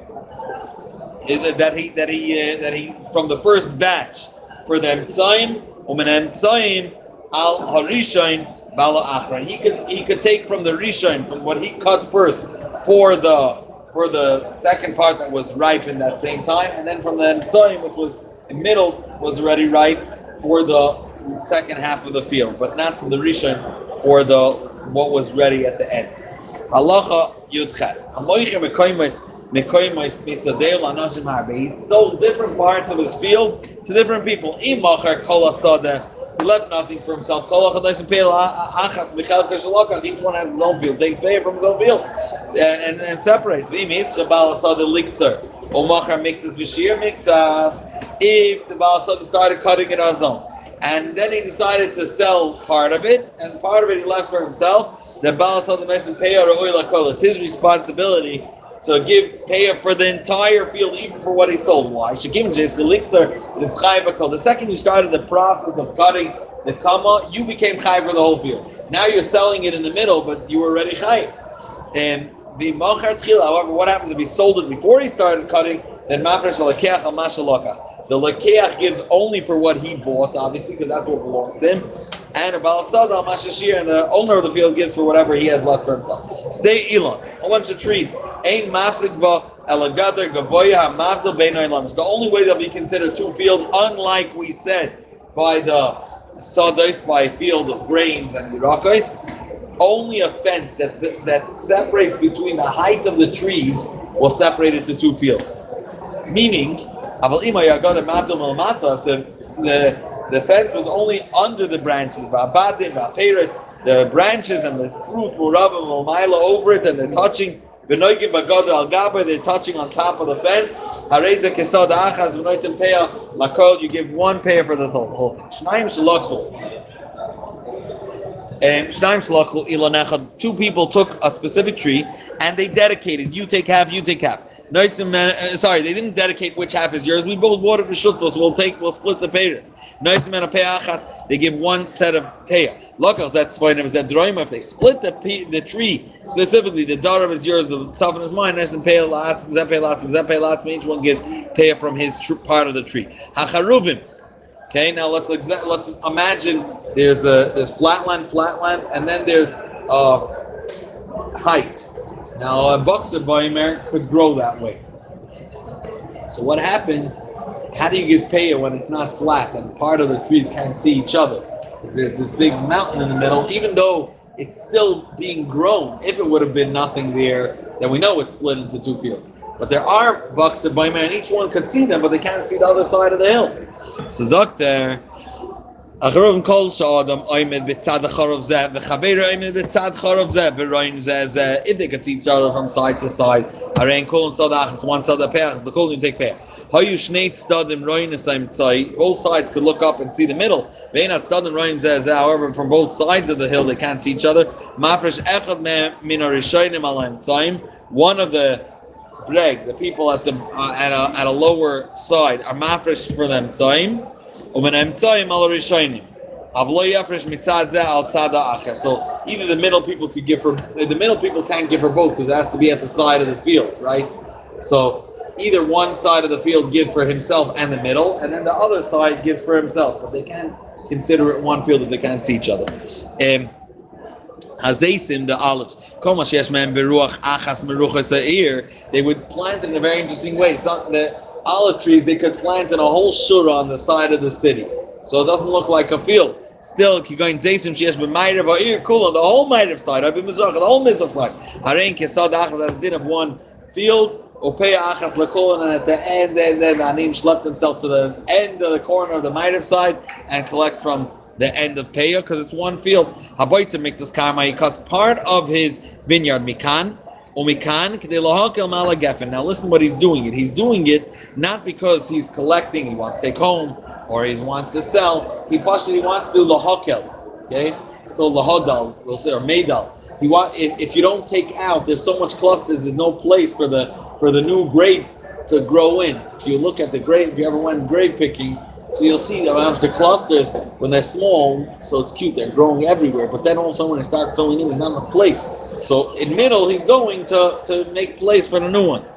Is that he that he uh, that he from the first batch for the emtzaim umin emtzaim al harishain bala achran. He could he could take from the rishain, from what he cut first for the. for the second part that was ripe in that same time, and then from the emtzaim, which was in middle, was already ripe for the second half of the field, but not from the rishon, for the what was ready at the end. Halacha yudches. He sold different parts of his field to different people. He left nothing for himself. Each one has his own field. Takes pay from his own field and, and, and separates. If the Baal Asad started cutting it on his own, and then he decided to sell part of it, and part of it he left for himself, the Baal Asad and Payah, it's his responsibility to give payah for the entire field, even for what he sold. Why? The second you started the process of cutting the kama, you became chai for the whole field. Now you're selling it in the middle, but you were already chai. And however, what happens if he sold it before he started cutting? Then mafresh alakeach al mashalakach. The lakeach gives only for what he bought, obviously, because that's what belongs to him. And a balasad al mashashir, and the owner of the field gives for whatever he has left for himself. Stay Elon, a bunch of trees. Ain mafsik ba alagader gavoya hamavdil beinay lamas. The only way that we consider two fields, unlike we said by the sadais, by field of grains and yirakos. Only a fence that that separates between the height of the trees will separate it to two fields. Meaning, if the, the, the fence was only under the branches, the branches and the fruit over it, and they're touching, they're touching on top of the fence, you give one pair for the whole thing. Two people took a specific tree and they dedicated, you take half, you take half. Sorry, they didn't dedicate which half is yours. We both watered the shutfos, so we'll take, we'll split the payas. They give one set of payah. Lokos, that's fine. If they split the the tree specifically, the daram is yours, but tzafon is mine. Each one gives payah from his part of the tree. Hacharuvim. Okay, now let's exa- let's imagine there's a there's flatland, flatland, and then there's uh, height. Now a boxer boimer could grow that way. So what happens? How do you give payah when it's not flat and part of the trees can't see each other? There's this big mountain in the middle, even though it's still being grown. If it would have been nothing there, then we know it's split into two fields. But there are boxer boimer, and each one could see them, but they can't see the other side of the hill. So Zakter, Acharov Kol Shadam Oimed B'Tzad Acharov Zeh V'Chaveira Oimed B'Tzad Acharov Zeh V'Roin Zeh Zeh. If they could see each other from side to side, Harein Kol Sadachas, one side of Peach, the Kol you take Peach. Hayu Shnei Tzadim Roin Esaim Tzai. Both sides could look up and see the middle. V'Einat Tzadim Roin Zeh Zeh. However, from both sides of the hill they can't see each other. Mafresh Echad Min Harishayim Alaim Tzayim. One of the Breg, the people at the uh, at a at a lower side are mafresh for them tzayim, umen emtzayim al rishayim, avlo yafresh mitzad zeh al tzad ha'acher. So either the middle people could give for the middle people can't give for both because it has to be at the side of the field, right? So either one side of the field gives for himself and the middle, and then the other side gives for himself, but they can't consider it one field if they can't see each other. Um, Hazeisim, the olives. They would plant it in a very interesting way. Some, the olive trees, they could plant in a whole shura on the side of the city. So it doesn't look like a field. Still, the whole Ma'ariv side, the whole Mizrach side. As a din of one field. And at the end, and then the Anim schlepped himself to the end of the corner of the Ma'ariv side and collect from the end of Peah, because it's one field. Habayitza makes this karma. He cuts part of his vineyard, mikan, umikan, k'dei lohakel ma'al ha'gefen. Now listen what he's doing it. He's doing it not because he's collecting, he wants to take home, or he wants to sell. He partially wants to do lohakel, okay? It's called lahodal, we'll say, or medal. You want, if, if you don't take out, there's so much clusters, there's no place for the for the new grape to grow in. If you look at the grape, if you ever went grape picking, so you'll see that after clusters, when they're small, so it's cute, they're growing everywhere, but then all of a sudden when they start filling in, there's not enough place. So in middle, he's going to, to make place for the new ones.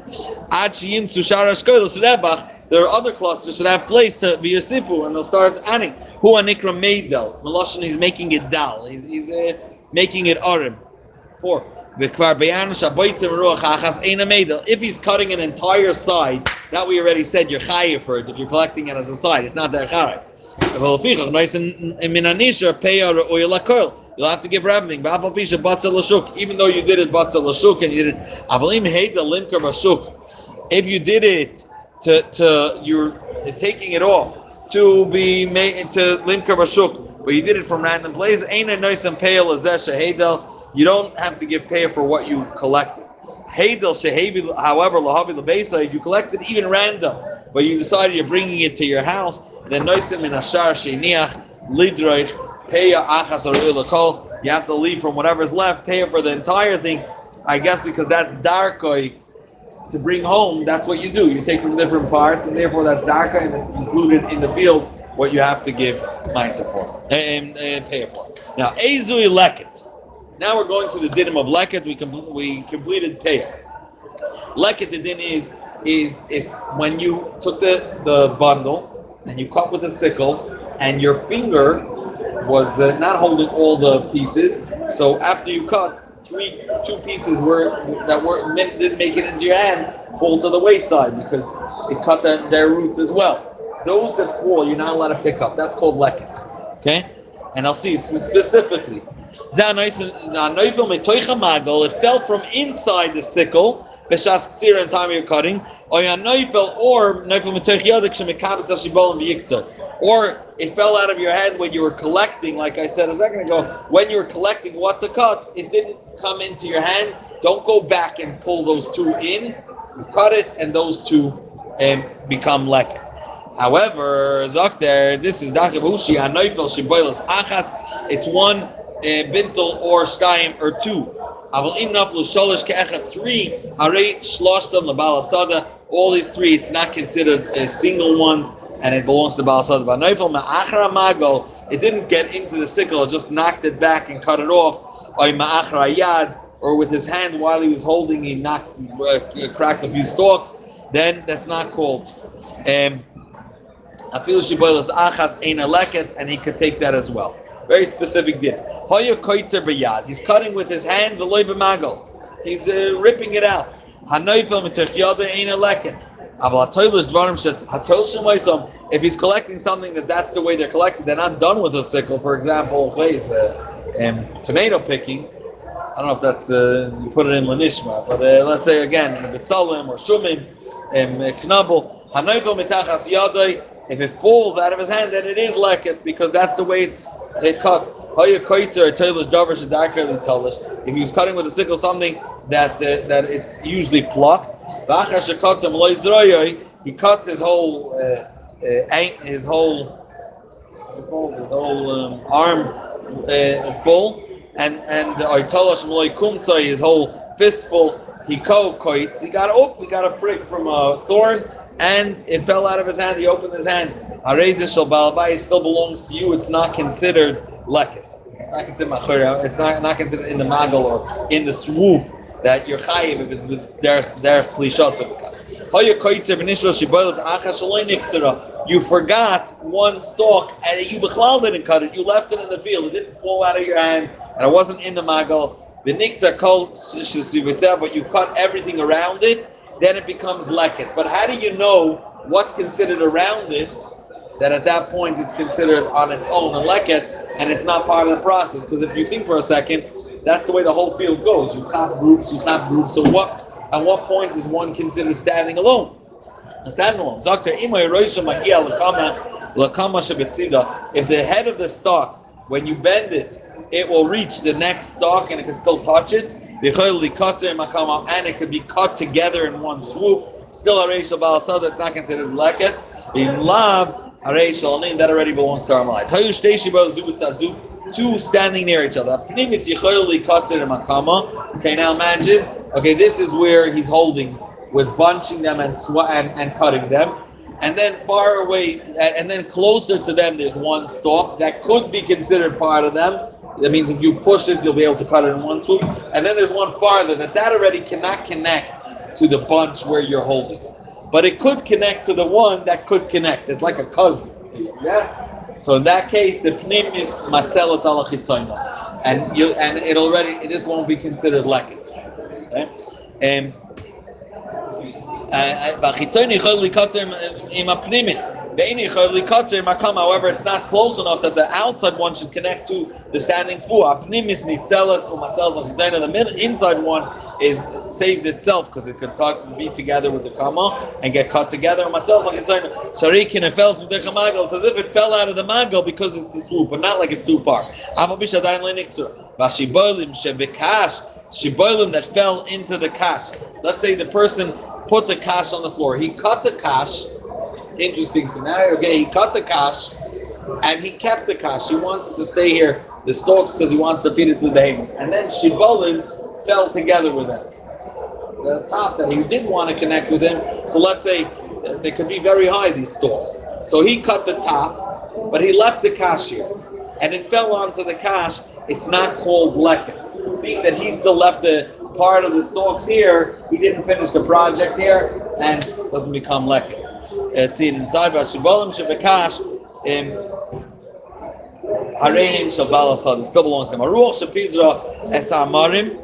There are other clusters that have place to be Yosifu, and they'll start adding. Hu anikra meidel. Meloshin is making it dal. He's, he's uh, making it arim. Poor. If he's cutting an entire side, that we already said, you're chayev for it if you're collecting it as a side. It's not that chayev. You'll have to give everything. Even though you did it batzal l'shuk and you did it, if you did it to to you're taking it off to be made to limkar bashuk, but you did it from random places. Ain't a nice and pale as that shehedel. You don't have to give pay for what you collected. Heidel shehevi, however, lahavi lebeisa. If you collected even random, but you decided you're bringing it to your house, then noisim in ashar sheniach lidroich paya achas or you have to leave from whatever's left. Pay for the entire thing, I guess, because that's darkoi. To bring home, that's what you do. You take from different parts, and therefore that's darka, and it's included in the field what you have to give ma'aser for and, and pay for. Now, ezui leket. Now we're going to the dinim of leket. We com- we completed payah. Leket, the din is is if when you took the, the bundle and you cut with a sickle, and your finger was uh, not holding all the pieces, so after you cut, Three, two pieces were that were didn't make it into your hand fall to the wayside because it cut their, their roots as well. Those that fall, you're not allowed to pick up. That's called leket. Okay, and I'll see specifically. It fell from inside the sickle. B'shas k'tzira in time of your cutting. Or it fell out of your hand when you were collecting, like I said a second ago, when you were collecting what to cut, it didn't come into your hand. Don't go back and pull those two in. You cut it and those two um, become leket. However, Zakter, this is Dachav Hushi, Anoifel Shiboilas Achas. It's one uh, bintel or shtayim or two. All these three, it's not considered uh, single ones, and it belongs to Baal Sada. It didn't get into the sickle, it just knocked it back and cut it off. Or with his hand while he was holding, he knocked, uh, cracked a few stalks. Then that's not called. Um, and he could take that as well. Very specific din. Hoya koitzer b'yad. He's cutting with his hand. V'loy b'magol. He's uh, ripping it out. Hanoifel mitachiyada ain't a leket. Avla toilus dvarim shet hatolshim oisam. If he's collecting something that that's the way they're collected, they're not done with a sickle. For example, please, uh, um, tomato picking. I don't know if that's uh, you put it in lanishma, but uh, let's say again, bitzalim or shumim, um, knabel. Hanoifel mitachas yadai. If it falls out of his hand, then it is leket because that's the way it's it cut. If he was cutting with a sickle something that uh, that it's usually plucked, he cut his whole uh, uh, his whole his whole um, arm uh, full, and and his whole fistful. He co-coits. He got oh, he got a prick from a thorn. And it fell out of his hand. He opened his hand. Harezeh shel baal bayis still belongs to you. It's not considered leket. It's not considered machira. It's not not considered in the magal or in the swoop that you're chayiv if it's with their their klishos. You forgot one stalk and you b'chlal didn't cut it. You left it in the field. It didn't fall out of your hand, and it wasn't in the magal. The niktzar kol shesivaseh, but you cut everything around it. Then it becomes leket. But how do you know what's considered around it? That at that point it's considered on its own a leket, and it's not part of the process. Because if you think for a second, that's the way the whole field goes. You chop groups, you chop groups. So what? At what point is one considered standing alone? Standing alone. Zakter imay roisha magiel kama. L'kama shebetzida. If the head of the stalk, when you bend it, it will reach the next stalk and it can still touch it. And it could be cut together in one swoop. Still a reish ba'asad, that's not considered leket. In love, a reish alnin, that already belongs to our mind. Two standing near each other. Okay, now imagine. Okay, this is where he's holding with bunching them and sw- and, and cutting them. And then far away, and then closer to them, there's one stalk that could be considered part of them. That means if you push it, you'll be able to cut it in one swoop. And then there's one farther that that already cannot connect to the bunch where you're holding. But it could connect to the one that could connect. It's like a cousin to you. Yeah? So in that case, the pnim is matzelas ala chitzoyna. And you and it already, this won't be considered leket. Okay? Um, However, it's not close enough that the outside one should connect to the standing tefua. The inside one is saves itself because it could talk, be together with the kama and get cut together. It's as if it fell out of the magal because it's a swoop, but not like it's too far. Shibolim that fell into the kash. Let's say the person put the kash on the floor. He cut the kash. Interesting scenario. Okay, he cut the kash and he kept the kash. He wants it to stay here, the stalks, because he wants to feed it to the behemoths. And then shibolim fell together with him. The top that he did want to connect with him. So let's say they could be very high, these stalks. So he cut the top, but he left the kash here. And it fell onto the kash. It's not called leket, being that he still left the part of the stalks here. He didn't finish the project here, and doesn't become leket. It's in inside shibolim shebekash im hareim shabalasad. It still belongs to him. Aruach shepizra esamarim.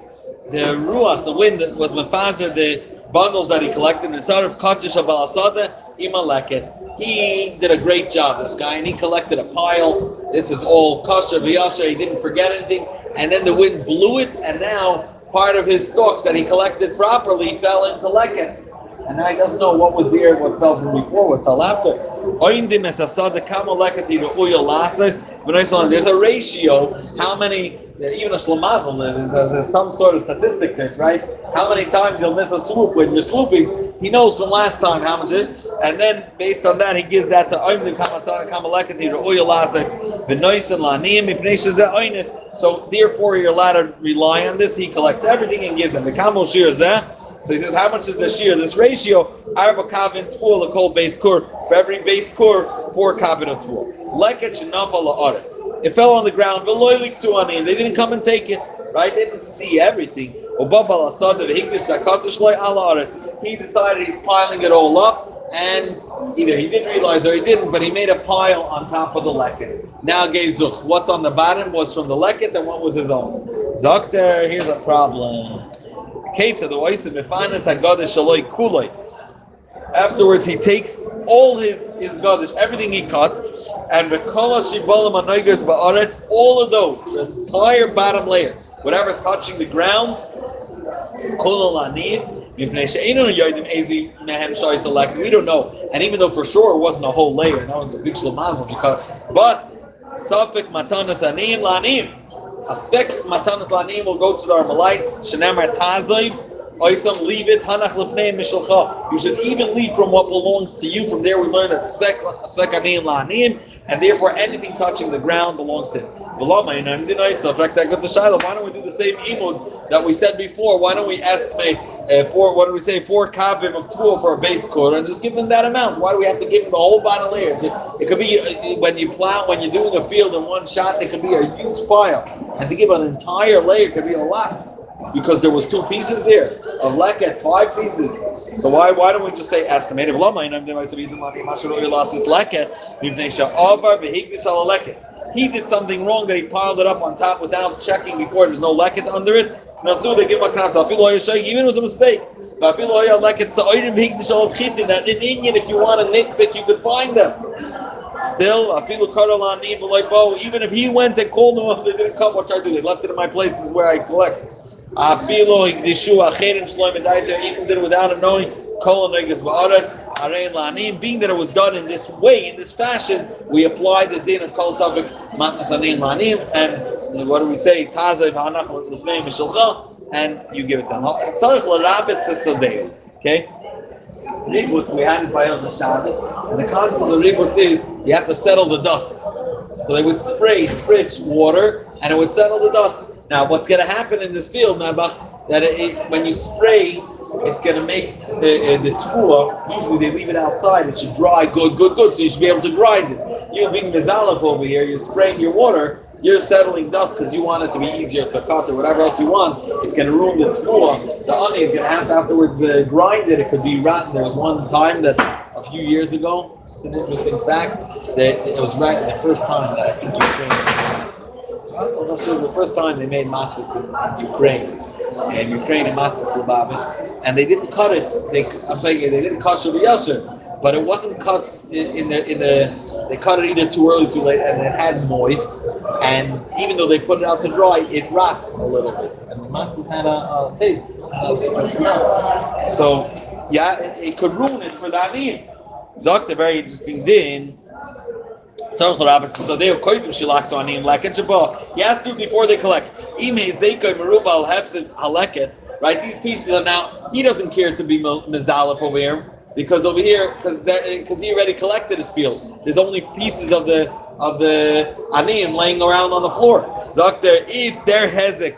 The ruach, the wind that was mefazer the bundles that he collected. Nisarif katzish shabalasad imaleket. He did a great job, this guy, and he collected a pile. This is all kosher v'yasher. He didn't forget anything. And then the wind blew it, and now part of his stalks that he collected properly fell into leket. And now he doesn't know what was there, what fell from before, what fell after. There's a ratio, how many, even a shlemazel, there's, there's some sort of statistic there, right? How many times you'll miss a swoop when you're swooping. He knows from last time how much it is. And then based on that, he gives that to Oimdim Kamasada Kamalakati Ra'oyalasas, Vinoisan Laniim, Ipneshaza Oinis. So therefore you're allowed to rely on this. He collects everything and gives them. The Kamal Shir Zah. So he says, how much is the Shir? This ratio, Arba Kavin Tuol, a cold base kur. For every base kur, four Kavin of Tuol. Lekach Nafala Aretz. It fell on the ground, Veloilik Tuanim. They didn't come and take it. Right? They didn't see everything. He decided he's piling it all up, and either he didn't realize or he didn't, but he made a pile on top of the leket. Now gezuch, what's on the bottom was from the leket and what was his own. Zokter, here's a problem. Afterwards, he takes all his his gadish, everything he cut, and all of those, the entire bottom layer. Whatever's touching the ground, we don't know. And even though for sure it wasn't a whole layer, and that was a big shlemazel if you cut it. But Safek Matanas Anim Lanim. Asfek Matanas Lanim will go to the Armalite, Shanamar Tazoiv, Oysam, leave it, Hanach Lefnei Mishalcha. You should even leave from what belongs to you. From there we learn that Asfek Anim Lanim, and therefore anything touching the ground belongs to him. Why don't we do the same imud that we said before? Why don't we estimate uh, for what do we say four kavim of tuol for a base quarter and just give them that amount? Why do we have to give them the whole bottom layer? It, it could be uh, when you plow, when you're doing a field in one shot, it could be a huge pile, and to give an entire layer could be a lot because there was two pieces there of leket, five pieces. So why why don't we just say estimate? He did something wrong that he piled it up on top without checking before. There's no leket under it. They give him a knasa. Even it was a mistake. That in Indian, if you want a nitpick, you could find them. Still, even if he went and called them up, they didn't come. What should I do? They left it in my place. This is where I collect. Even did it without him knowing. Harei La'anim, being that it was done in this way, in this fashion, we apply the din of Kol Safek Matnas Anim La'anim, and what do we say? Tazev Hanach L'fnei Mishalcha, and you give it to them. Tzarich L'Rabbit Tzadeu. Okay? Ributz, we had in Bayel Hashavis, and the concept of Ributz is you have to settle the dust. So they would spray, spritz water, and it would settle the dust. Now, what's going to happen in this field, Nabach, that it, it, when you spray, it's going to make uh, uh, the tefuah. Usually they leave it outside. It should dry good, good, good. So you should be able to grind it. You being mezalef over here, you're spraying your water, you're settling dust because you want it to be easier to cut or whatever else you want. It's going to ruin the tefuah. The ani is going to have to afterwards uh, grind it. It could be rotten. There was one time that a few years ago, it's an interesting fact, that it was right the first time that I think Ukraine made matzahs. The first time they made matzahs in, in Ukraine. And Ukraine and matzahs Lubavitch, and they didn't cut it. They, I'm saying they didn't cut Shuvah Yasher, but it wasn't cut in, in the in the. They cut it either too early, too late, and it had moist. And even though they put it out to dry, it rot a little bit, and the matzahs had a, a taste, a, a smell. So yeah, it, it could ruin it for the aniyim. Zakt, a very interesting din. So they have koydim shilakto anim leket shabah. He has to do before they collect. Right, these pieces are now. He doesn't care to be mezalef over here because over here, because because he already collected his field. There's only pieces of the of the anim laying around on the floor. Zakt, if their hezek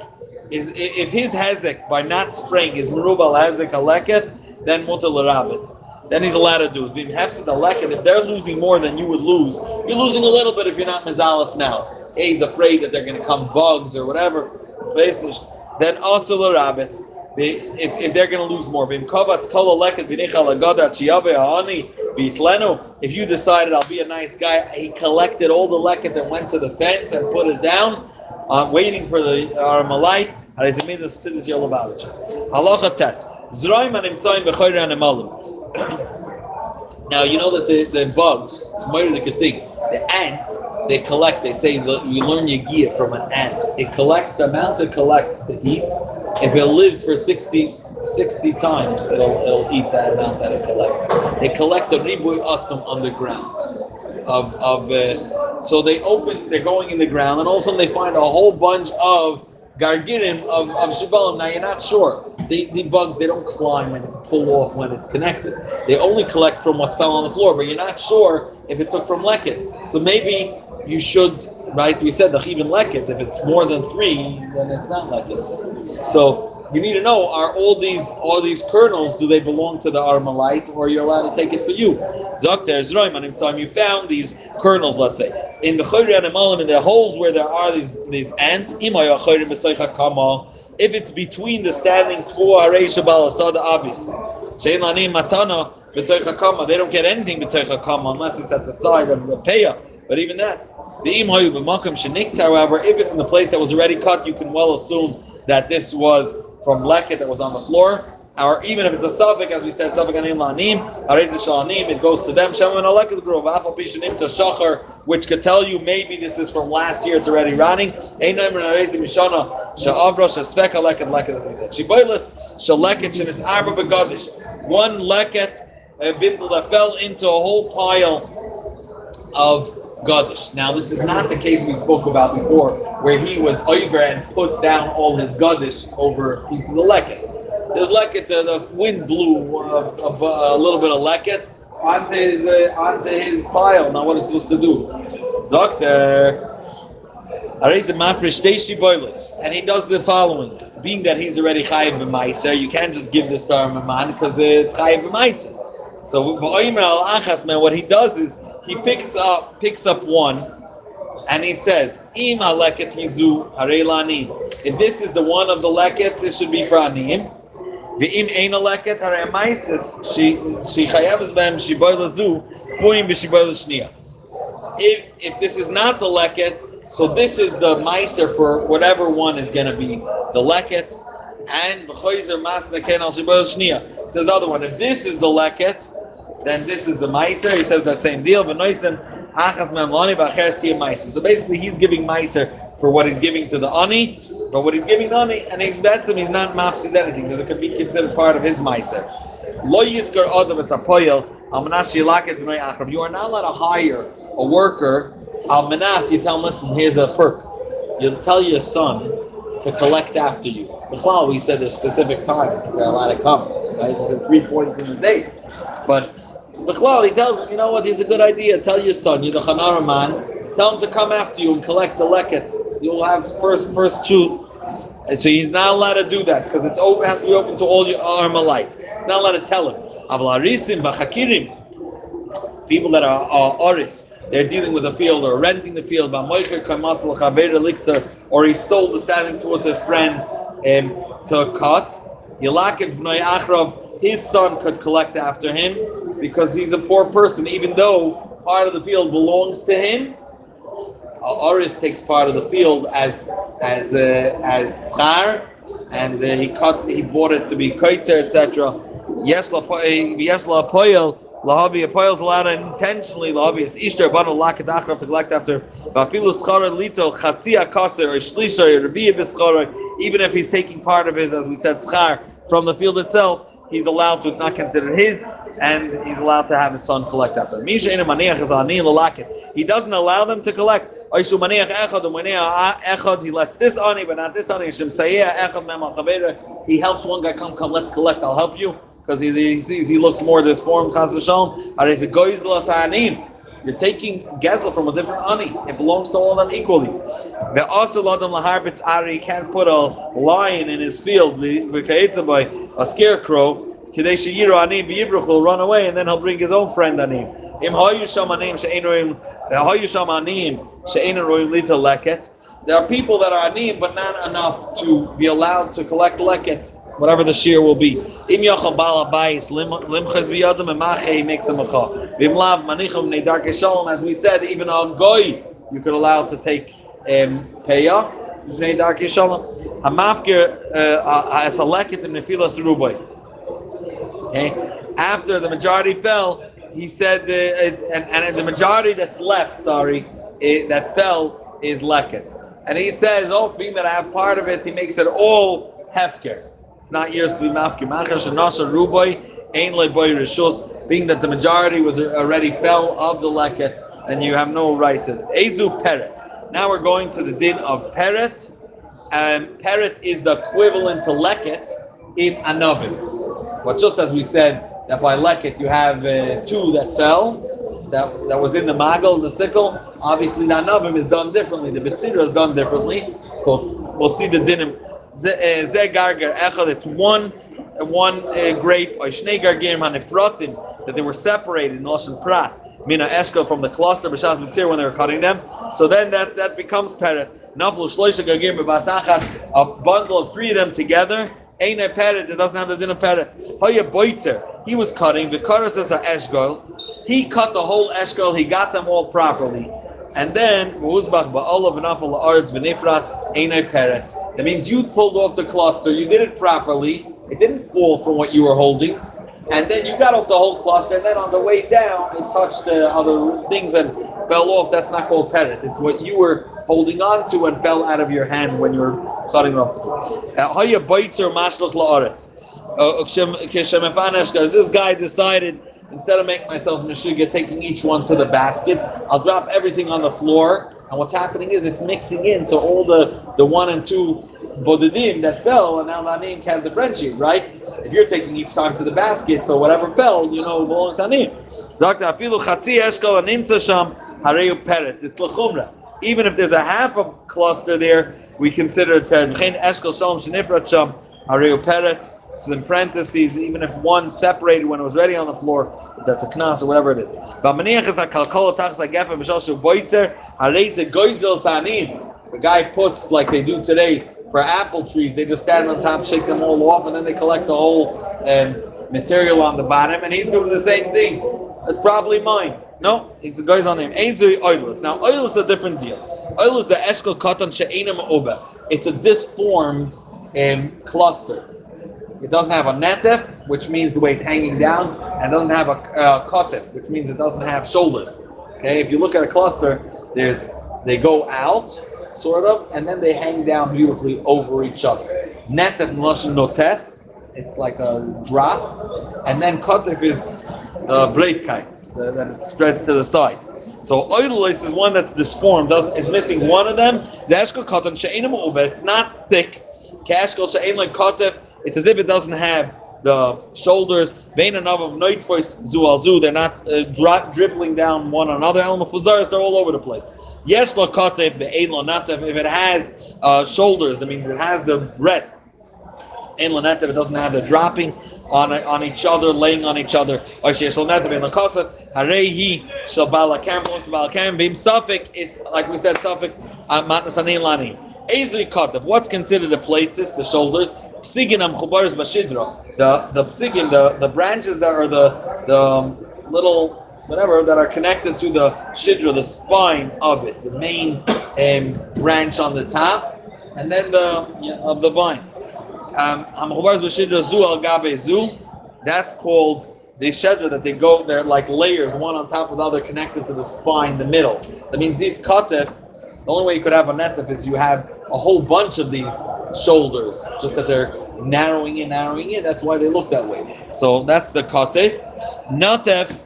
is if his hezek by not spraying is merubal hezek aleket, then mutar l'rabbits. Then he's allowed to do it. If they're losing more than you would lose, you're losing a little bit if you're not mezalef now. Hey, he's afraid that they're going to come bugs or whatever. Then also the rabbit, if if they're going to lose more. If you decided I'll be a nice guy, he collected all the leket that went to the fence and put it down, uh, waiting for the Armalite. Halacha test. Now you know that the, the bugs, it's more than a good thing. The ants, they collect, they say that you learn Yegiah from an ant. It collects the amount it collects to eat. If it lives for sixty, sixty times, it'll, it'll eat that amount that it collects. They collect a ribui atzum underground. Of of uh, so they open, they're going in the ground, and all of a sudden they find a whole bunch of gargirim of, of shibalim. Now you're not sure. The, the bugs, they don't climb and pull off when it's connected. They only collect from what fell on the floor, but you're not sure if it took from leket. So maybe you should, right? We said the chivin leket. If it's more than three, then it's not leket. So you need to know: are all these all these kernels? Do they belong to the Armalite, or you're allowed to take it for you? Zok there's roimanim time. You found these kernels, let's say, in the choyre animalim, in the holes where there are these these ants. Imaya choyre mesaycha kama. If it's between the standing tefuah harei shebal asada, obviously shein lanim matana b'toich hakama. They don't get anything b'toich hakama unless it's at the side of the payah. But even that, the im hayu b'makom shenikta. However, if it's in the place that was already cut, you can well assume that this was from leket that was on the floor, or even if it's a safek, as we said, safek anim lanim harei ze shalanim. It goes to them. Shemin aleket grov afal pi shenikta shachar, which could tell you maybe this is from last year. It's already rotting. Ein nomer harei ze mishana she'avra she'svek aleket leket, as we said. She'boilas she'leket she'nisarba begadish. One leket bintel that fell into a whole pile of gadish. Now, this is not the case we spoke about before, where he was over and put down all his gadish over pieces of leket. There's leket, the, the wind blew a, a, a little bit of leket onto his, uh, onto his pile. Now, what is he supposed to do? Zokter, and he does the following. Being that he's already chayiv b'maiser, you can't just give this to our maman because it's chayiv b'maiser. So, what he does is he picks up picks up one, and he says, "Im aleket hizu harei lanim." If this is the one of the leket, this should be for anim. The im ein aleket harei maisis. She she chayavs b'hem she boilazu puim b'she boilashnia. If if this is not the leket, so this is the maiser for whatever one is going to be the leket, and v'choizer masnaken al she boilashnia. So the other one, if this is the leket, then this is the meiser. He says that same deal. So basically, he's giving meiser for what he's giving to the ani, but what he's giving the ani, and he's bets him, he's not mafsid anything, because it could be considered part of his meiser. Almanas shilakit b'nei achrav. You are not allowed to hire a worker. Almanas, you tell him, listen, here's a perk. You'll tell your son to collect after you. B'chlal, we said there's specific times that they're allowed to come. Right? There's three points in the day. But b'chlal, he tells him, you know what, here's a good idea. Tell your son, you're the Chanar man. Tell him to come after you and collect the leket. You'll have first first shoot. And so he's not allowed to do that because it's open, has to be open to all your arm alike. It's not allowed to tell him. Avlarisim b'chakirim, people that are, are oris, they're dealing with a field or renting the field. Or he sold the standing towards his friend um, to cut. Yilakid b'nei achrav, his son could collect after him because he's a poor person, even though part of the field belongs to him. Oris takes part of the field as as uh, as schar, and uh, he cut he bought it to be koiter, et cetera. Yes, la yes la poil lahavi poil's allowed intentionally lahavi is ishtar banu lakadachrav to collect after vafilu schara lito chatzia katzer or shlisha or reviya b'schara. Even if he's taking part of his, as we said, schar from the field itself, he's allowed to, it's not considered his, and he's allowed to have his son collect after. He doesn't allow them to collect. He lets this ani, but not this ani. He helps one guy, come, come, let's collect, I'll help you, because he, he sees, he looks more at his form. You're taking gezel from a different ani. It belongs to all of them equally. The also ladam laharbitz ari can't put a lion in his field. By a scarecrow. Kadesh yiro ani biyibruch will run away and then he'll bring his own friend ani. Im hayusham anim she'ein roim hayusham anim she'ein roim lita leket. There are people that are anim but not enough to be allowed to collect leket, whatever the shear will be. Im yachal bala bayis limchas biyadam and machei makes a macha. Vimlav manichum neidar keshalom. As we said, even on goy you could allow to take um, payah neidar keshalom. Hamafker as a leket in nefilas ruboy. Okay. After the majority fell, he said, uh, it's, and, and the majority that's left, sorry, it, that fell is leket. And he says, oh, being that I have part of it, he makes it all hefker. It's not yours to be mafkir. Being that the majority was already fell of the leket, and you have no right to it. Ezu peret. Now we're going to the din of peret. Um, peret is the equivalent to leket in anavim. But just as we said that by leket you have uh, two that fell, that that was in the magal, the sickle. Obviously, the anavim is done differently. The betzira is done differently. So we'll see the dinim. Zeh garger echad. It's one one uh, grape. Or shnei gargerim hanifratim, that they were separated in lashon prat. Mina eshka, from the cluster b'shas betzira when they were cutting them. So then that that becomes peret. Naflu shloisha gargerim b'basachas, a bundle of three of them together. Ain't a parrot that doesn't have the din of parrot. Hoya boitzer, he was cutting the karas as a eshgol. He cut the whole eshgol. He got them all properly, and then muuzbach ba'olav v'nafal la'aretz v'nifrat ain't a parrot. That means you pulled off the cluster. You did it properly. It didn't fall from what you were holding, and then you got off the whole cluster. And then on the way down, it touched the other things and fell off. That's not called parrot. It's what you were holding on to and fell out of your hand when you were cutting off the tree. This guy decided, instead of making myself meshuga, taking each one to the basket, I'll drop everything on the floor. And what's happening is it's mixing into all the, the one and two bodedim that fell, and now that name can't differentiate, right? If you're taking each time to the basket, so whatever fell, you know, belongs to anim. Zakta afilu chatzi eshkol aninza sham hareyu peret. It's l'chumra. Even if there's a half a cluster there, we consider it peret. This is in parentheses, even if one separated when it was ready on the floor, that's a knas or whatever it is. The guy puts, like they do today, for apple trees, they just stand on top, shake them all off, and then they collect the whole um, material on the bottom, and he's doing the same thing. It's probably mine. No, he's the guy's on him. Einzuri oilus. Now oilus is a different deal. Oilus is the eshkel katan she'eina me'oba. It's a disformed um, cluster. It doesn't have a netef, which means the way it's hanging down, and doesn't have a uh, kotef, which means it doesn't have shoulders. Okay, if you look at a cluster, there's they go out sort of, and then they hang down beautifully over each other. Netef melashon notef. It's like a drop, and then kotef is uh, breitkeit, uh, that it spreads to the side. So oidelis is one that's disformed, doesn't is missing one of them. Zeshko katan she'enim u'ubet, it's not thick. Kashkol she'en like kotef, it's as if it doesn't have the shoulders. Vein and of noitvois zualzu, they're not uh, dri- dribbling down one another. Elam fuzaris, they're all over the place. Yes la kotef ve'en la natev, if it has uh, shoulders, that means it has the breadth. En la natev, it doesn't have the dropping on on each other, laying on each other. Yes la natev en la kosef harehi shel balakam, belongs to balakam. Beim suffik, it's like we said, suffik matnas anin lani. Ezri kotef, what's considered the plates is the shoulders. Psiginam chubaris bashidra, the the psigin, the the branches that are the the um, little whatever that are connected to the shidra, the spine of it, the main um, branch on the top, and then the yeah, of the vine. Ham chubaris bashidra zu al gabe zu, that's called the shidra, that they go, they're like layers, one on top of the other, connected to the spine, the middle. That means these katef. The only way you could have a netef is you have a whole bunch of these shoulders, just that they're narrowing in, narrowing in. That's why they look that way. So that's the katef. Natef,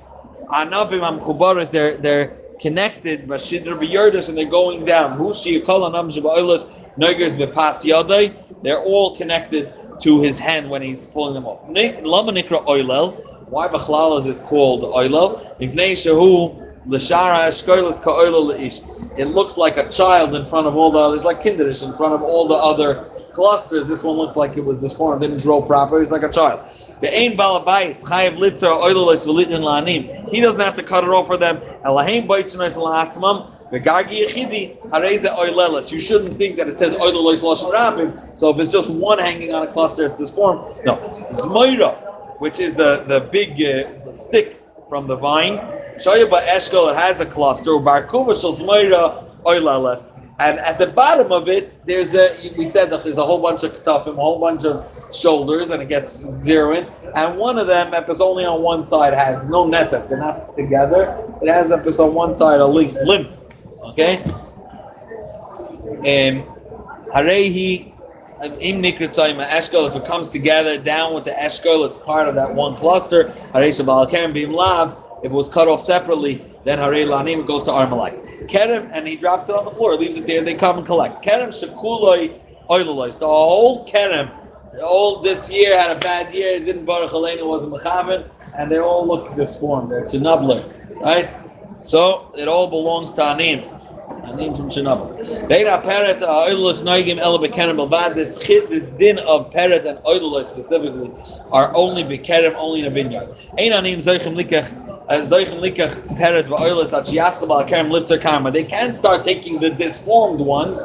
anavim amchubaris, they're they're connected, bashidra v'yerdas, and they're going down. Hushi yikol anam sheba'olas noigers bepas yadai. They're all connected to his hand when he's pulling them off. Lama nikra oilel. Why b'chlal is it called oilel? Mipnei shehu. It looks like a child in front of all the others, like kinderish in front of all the other clusters. This one looks like it was disformed, didn't grow properly. It's like a child. He doesn't have to cut it off for them. You shouldn't think that it says oidelois. So if it's just one hanging on a cluster, it's disformed. No, zmoira, which is the the big uh, the stick from the vine. Shayba Eshkol, it has a cluster. And at the bottom of it, there's a, we said that there's a whole bunch of ketafim, a whole bunch of shoulders, and it gets zero in. And one of them, epis only on one side, has no netef. They're not together. It has epis on one side, a limb. limb. Okay? And Harehi Im Nikritzaima Eshkol, if it comes together down with the Eshkol, it's part of that one cluster. Hareisha Balakam Bim Lav. If it was cut off separately, then Harei Lanim goes to Armalite. Kerem, and he drops it on the floor, leaves it there, they come and collect. Kerem Shekuloi Oiloloi. The whole Kerem, all this year had a bad year, it didn't Baruch Aleinu, wasn't Mechaven, and they all look disformed. They're Chenabler, right? So it all belongs to Anim. Anim from Chenabler. Beina Peret Oilolos Noigim Ela Bekerem Belvad. This chid, this din of Peret and Oilolos specifically are only Bekerem, only in a vineyard. Ein Anim Zoichem Likach. They can start taking the disformed ones,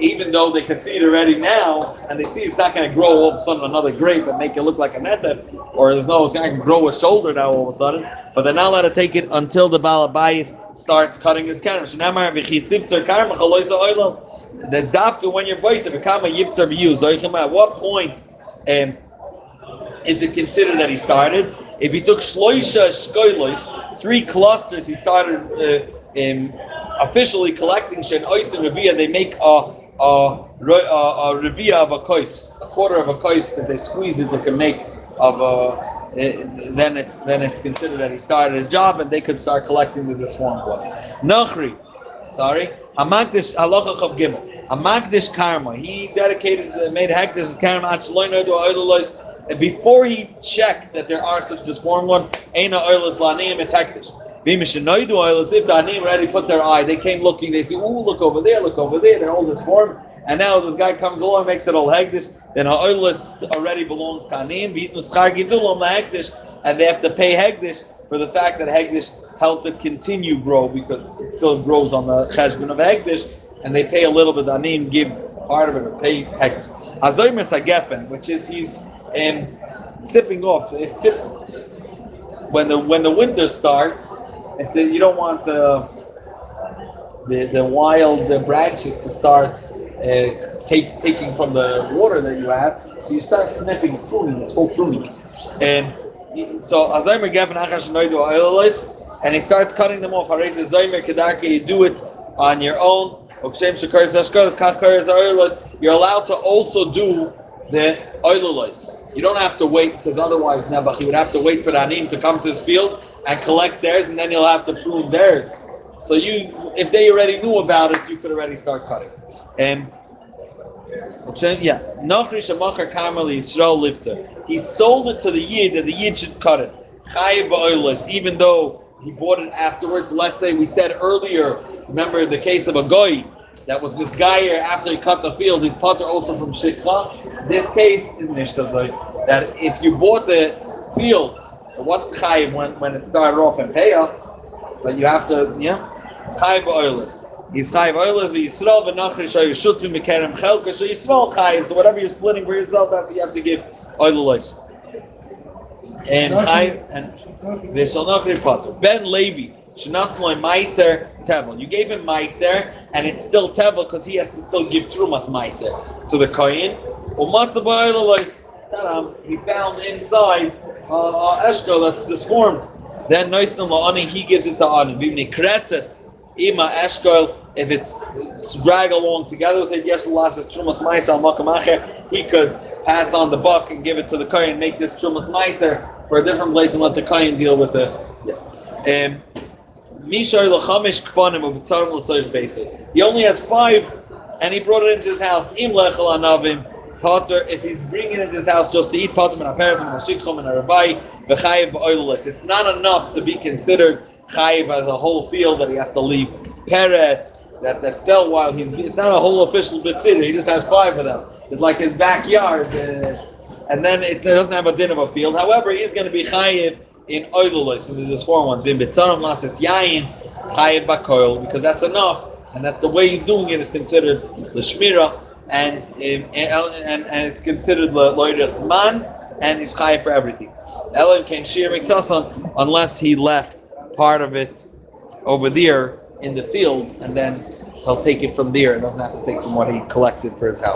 even though they can see it already now, and they see it's not going to grow all of a sudden another grape and make it look like a netef, or there's no, it's not going to grow a shoulder now all of a sudden, but they're not allowed to take it until the Baal Bayis starts cutting his karm. The dafka, when you're boitzer, at what point um, is it considered that he started? If he took shloisha shkoilos, three clusters, he started uh, um, officially collecting shen oisin revia. They make a a, a revia of a kois, a quarter of a kois that they squeeze it. They can make of a. Uh, then it's then it's considered that he started his job, and they could start collecting the disformed ones. Nachri, sorry, hamakdish halacha of gimel, hamakdish karma. He dedicated, made hekdish karma achloino do oilolos. Before he checked that there are such disformed one, Eina Oilus Lanim et Hektish. Vimishanoidu Oilus, if the Anim already put their eye, they came looking, they see, ooh, look over there, look over there, they're all disformed. And now this guy comes along and makes it all Hektish, then Oilus already belongs to Anim, and they have to pay Hektish for the fact that Hektish helped it continue grow, because it still grows on the Cheshbon of Hektish, and they pay a little bit, Anim give part of it, or pay Hektish. Hazoymer Sagefen, which is he's and sipping off. It's tip when the when the winter starts. If the, you don't want the the, the wild uh, branches to start uh, take, taking from the water that you have, so you start snipping, pruning. It's called pruning. And so Azaymer Gavin Achash Noidu Oilolos, and he starts cutting them off. Harei Zaymer Kedarke, you do it on your own. You're allowed to also do the oilulois. You don't have to wait, because otherwise Nebuch, you would have to wait for the Anim to come to his field and collect theirs, and then you'll have to prune theirs. So you, if they already knew about it, you could already start cutting. And yeah, he sold it to the Yid that the Yid should cut it. Chayiv ba'oilulois, even though he bought it afterwards. Let's say we said earlier, remember the case of a goy that was this guy here after he cut the field, he's potter also from shikha. This case is nishtazoi, that if you bought the field, it wasn't chayiv when, when it started off in payah, but you have to, yeah, chayiv ba'oilulois. He's chayiv ba'oilulois v'yisrael v'nachrish ha'yushutim v'kerem chelka sh'yisrael chayiv. So whatever you're splitting for yourself, that's what you have to give oilulois. And chayiv and v'yishal nachri potter. Ben Levi. Shenasmoi meiser tevel. You gave him meiser, and it's still tevel because he has to still give trumas meiser to the kohen. Umatzabay lelois taram. He found inside uh, eshkol that's disformed. Then noisnam la'ani. He gives it to Anim. Bimni kretzes ima eshkol. If it's, it's drag along together with it, yes, lases trumas meiser al makam acher. He could pass on the buck and give it to the kohen. Make this trumas meiser for a different place and let the kohen deal with the. Yeah. Um, He only has five, and he brought it into his house. If he's bringing it into his house just to eat, it's not enough to be considered chayiv as a whole field that he has to leave. Peret that, that fell while he's. It's not a whole official b'tzir. He just has five of them. It's like his backyard, and then it doesn't have a din of a field. However, he's going to be chayiv in oilulois, so there's four ones. Vim betzaram lasis yayin chayed bakoil, because that's enough, and that the way he's doing it is considered l'shmira, and and and it's considered loyder zman, and he's chayed for everything. Elohim came sheer miktasan, unless he left part of it over there in the field, and then he'll take it from there, and doesn't have to take from what he collected for his house.